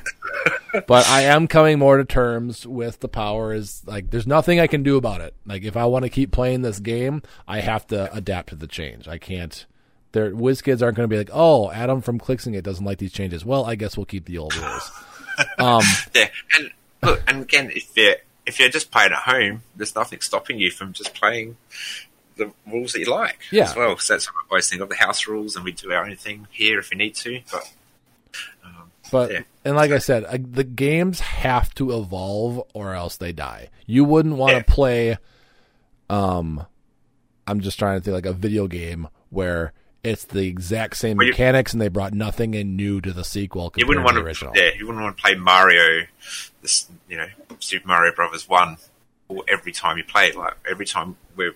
But I am coming more to terms with the power is like, there's nothing I can do about it. Like if I want to keep playing this game, I have to adapt to the change. I can't, their WizKids aren't going to be like, oh, Adam from Clixing It doesn't like these changes. Well, I guess we'll keep the old rules. Um, yeah. And look, and again, if you're, if you're just playing at home, there's nothing stopping you from just playing the rules that you like yeah. as well. So that's what I always think of the house rules, and we do our own thing here if we need to. But, um, but yeah. and like so. I said, I, the games have to evolve or else they die. You wouldn't want to yeah. play, um, I'm just trying to think like a video game where it's the exact same well, you, mechanics, and they brought nothing in new to the sequel. You wouldn't want to, to yeah, you wouldn't want to play Mario, this, you know, Super Mario Brothers One, or every time you play it. Like every time we're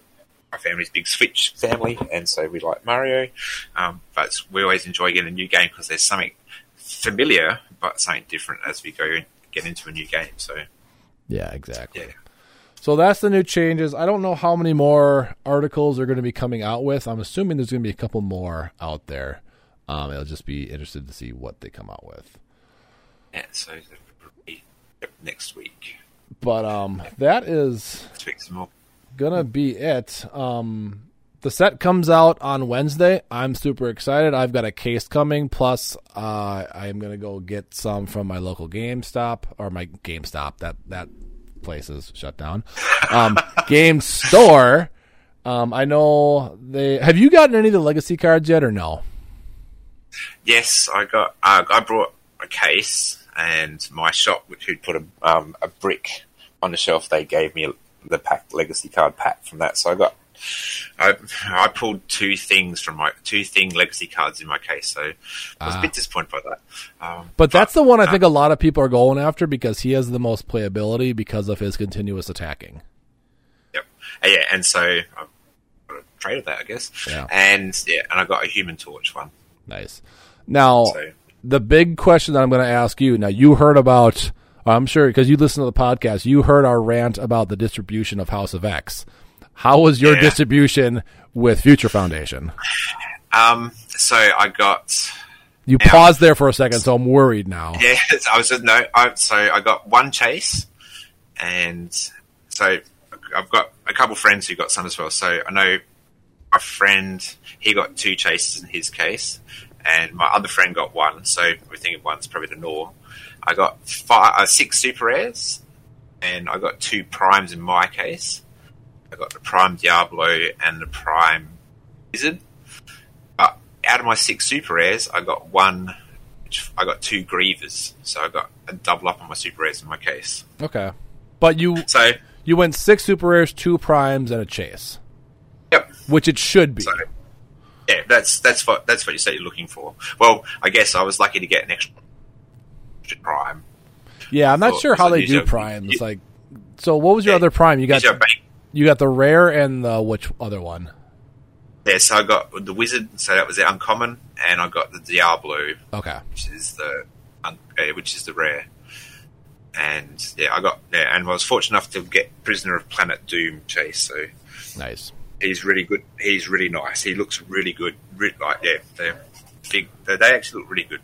my family's big Switch family, and so we like Mario, um, but we always enjoy getting a new game because there's something familiar but something different as we go and get into a new game. So yeah, exactly. Yeah. So that's the new changes. I don't know how many more articles are going to be coming out with. I'm assuming there's going to be a couple more out there. Um, it'll just be interested to see what they come out with. Yeah, so next week. But um, that is going to be it. Um, the set comes out on Wednesday. I'm super excited. I've got a case coming. Plus, uh, I'm going to go get some from my local GameStop or my GameStop. That that. Places shut down. Um, Game Store. Um, I know they. Have you gotten any of the legacy cards yet, or no? Yes, I got. Uh, I brought a case, and my shop, which who put a um, a brick on the shelf, they gave me the pack legacy card pack from that. So I got. I I pulled two things from my two thing legacy cards in my case, so I was uh, a bit disappointed by that. Um, but, but that's the one I uh, think a lot of people are going after because he has the most playability because of his continuous attacking. Yep. Uh, yeah, and so I got a trade of that, I guess. Yeah. And yeah, and I got a Human Torch one. Nice. Now so, the big question that I'm going to ask you. Now you heard about, I'm sure because you listen to the podcast, you heard our rant about the distribution of House of X. How was your yeah. distribution with Future Foundation? Um, so I got... You um, paused there for a second, so I'm worried now. Yeah, I was just, no, I, so I got one chase, and so I've got a couple friends who got some as well. So I know my friend, he got two chases in his case, and my other friend got one, so we're thinking one's probably the norm. I got five, uh, six super rares, and I got two primes in my case. I got the Prime Diablo and the Prime Wizard. But out of my six super rares, I got one. I got two Grievers, so I got a double up on my super rares in my case. Okay, but you so you went six super rares, two primes, and a chase. Yep, which it should be. So, yeah, that's that's what that's what you say you're looking for. Well, I guess I was lucky to get an extra prime. Yeah, I'm not so, sure how they do your, primes. You, like, so what was your yeah, other prime? You got. You got the rare and the which other one? Yeah, so I got the Wizard, so that was the uncommon, and I got the Diablo, okay, which is the un- which is the rare. And yeah, I got yeah, and I was fortunate enough to get Prisoner of Planet Doom chase. So nice. He's really good. He's really nice. He looks really good. Really, like yeah, they're big. They actually look really good.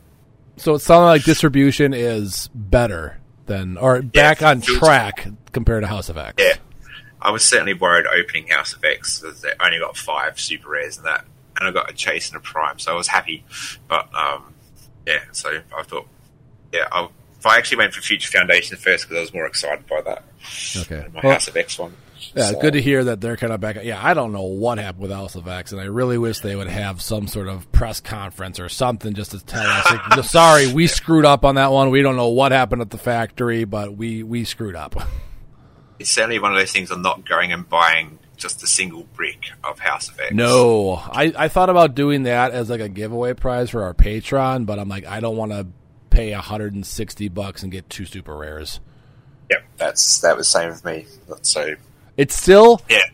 So it sounded like distribution is better then, or back yeah, on track compared to House of X. Yeah, I was certainly worried opening House of X because I only got five super rares in that, and I got a chase and a prime, so I was happy. But um, yeah, so I thought, yeah, I'll, if I actually went for Future Foundation first because I was more excited by that. Okay, my well, House of X one. Yeah, so. Good to hear that they're kind of back. Yeah, I don't know what happened with House of X, and I really wish they would have some sort of press conference or something just to tell us, like, sorry, we screwed up on that one. We don't know what happened at the factory, but we, we screwed up. It's certainly one of those things I'm not going and buying just a single brick of House of X. No, I, I thought about doing that as like a giveaway prize for our Patreon, but I'm like, I don't want to pay one hundred sixty bucks and get two super rares. Yep, that's that was the same with me. So... It's still, yeah.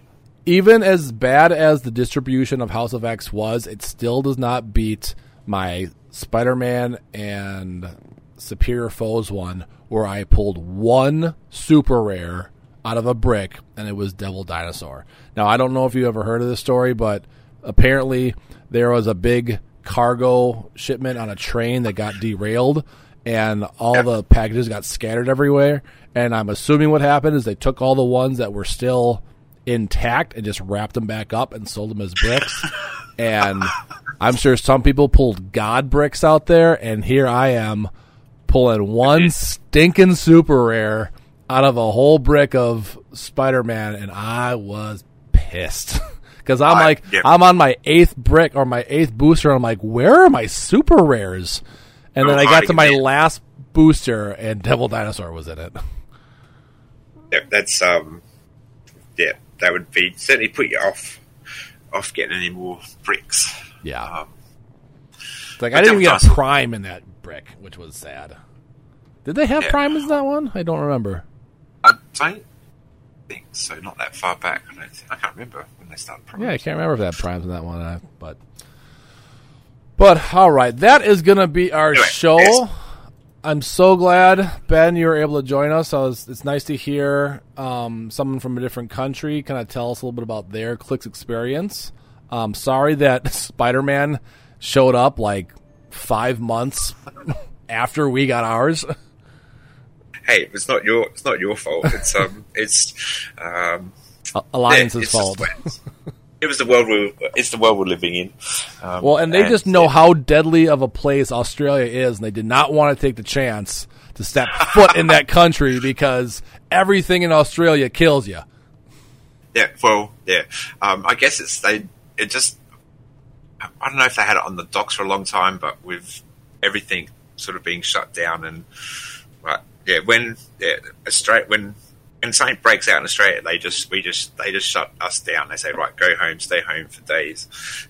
even as bad as the distribution of House of X was, it still does not beat my Spider-Man and Superior Foes one, where I pulled one super rare out of a brick, and it was Devil Dinosaur. Now, I don't know if you ever heard of this story, but apparently there was a big cargo shipment on a train that got derailed, and all the packages got scattered everywhere. And I'm assuming what happened is they took all the ones that were still intact and just wrapped them back up and sold them as bricks. And I'm sure some people pulled God bricks out there. And here I am pulling one stinking super rare out of a whole brick of Spider-Man. And I was pissed because I'm I, like, yeah. I'm on my eighth brick or my eighth booster. And I'm like, where are my super rares? And then oh, I got to my yeah. last booster, and Devil Dinosaur was in it. Yeah, that's um, yeah, that would be certainly put you off, off getting any more bricks. Yeah, um, it's like I didn't even get a prime in that brick, which was sad. Did they have yeah. primes in that one? I don't remember. I don't think so. Not that far back. I, don't think, I can't remember when they started primes. Yeah, I can't remember if they had primes in that one, but. But, all right, that is going to be our anyway, show. Yes. I'm so glad, Ben, you were able to join us. I was, it's nice to hear um, someone from a different country kind of tell us a little bit about their Clix experience. Um, sorry that Spider-Man showed up like five months after we got ours. Hey, it's not your it's not your fault. It's um, it's um, Alliance's yeah, it's fault. Just, It was the world we it's the world we're living in. Um, well, and they and, just know yeah. how deadly of a place Australia is, and they did not want to take the chance to step foot in that country because everything in Australia kills you. Yeah, well, yeah. Um, I guess it's they. It just I don't know if they had it on the docks for a long time, but with everything sort of being shut down and, but yeah, when yeah, Australia when. When something breaks out in Australia, they just we just they just shut us down. They say, right, go home, stay home for days.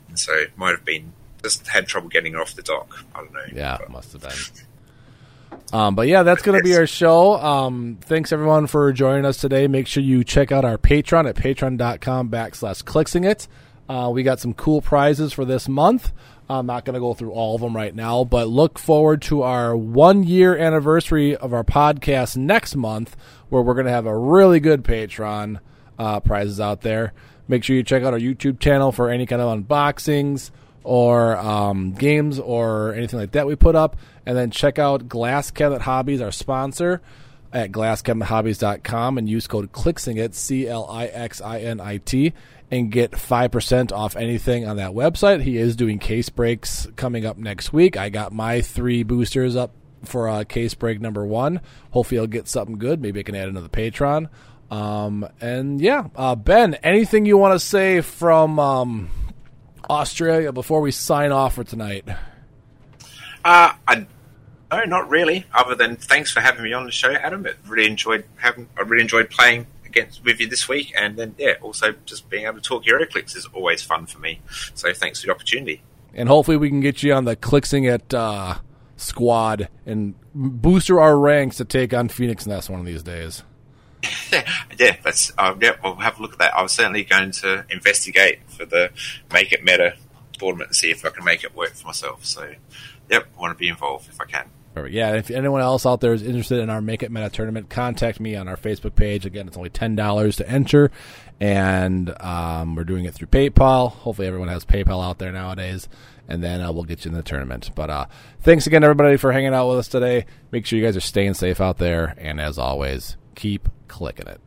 And so it might have been just had trouble getting off the dock. I don't know. Yeah, but. Must have been. Um, but yeah, that's going to be our show. Um, thanks everyone for joining us today. Make sure you check out our Patreon at patreon.com backslash clixingit. Uh, we got some cool prizes for this month. I'm not going to go through all of them right now, but look forward to our one-year anniversary of our podcast next month, where we're going to have a really good Patreon uh, prizes out there. Make sure you check out our YouTube channel for any kind of unboxings or um, games or anything like that we put up. And then check out Glass Cabinet Hobbies, our sponsor, at glass cabinet hobbies dot com and use code CLIXINIT, C L I X I N I T, and get five percent off anything on that website. He is doing case breaks coming up next week. I got my three boosters up for uh, case break number one. Hopefully I'll get something good. Maybe I can add another Patreon. Um, and, yeah, uh, Ben, anything you want to say from um, Australia before we sign off for tonight? Uh, I No, not really, other than thanks for having me on the show, Adam. It really enjoyed having, I really enjoyed playing against with you this week, and then yeah, also just being able to talk HeroClix is always fun for me. So thanks for the opportunity. And hopefully we can get you on the Clixing at uh, squad and booster our ranks to take on Phoenix Nest one of these days. Yeah, yeah, that's uh, yeah. We'll have a look at that. I was certainly going to investigate for the Make It Meta tournament and see if I can make it work for myself. So, yep, I want to be involved if I can. Perfect. Yeah, if anyone else out there is interested in our Make It Meta tournament, contact me on our Facebook page. Again, it's only ten dollars to enter, and um, we're doing it through PayPal. Hopefully everyone has PayPal out there nowadays, and then uh, we'll get you in the tournament. But uh, thanks again, everybody, for hanging out with us today. Make sure you guys are staying safe out there, and as always, keep clicking it.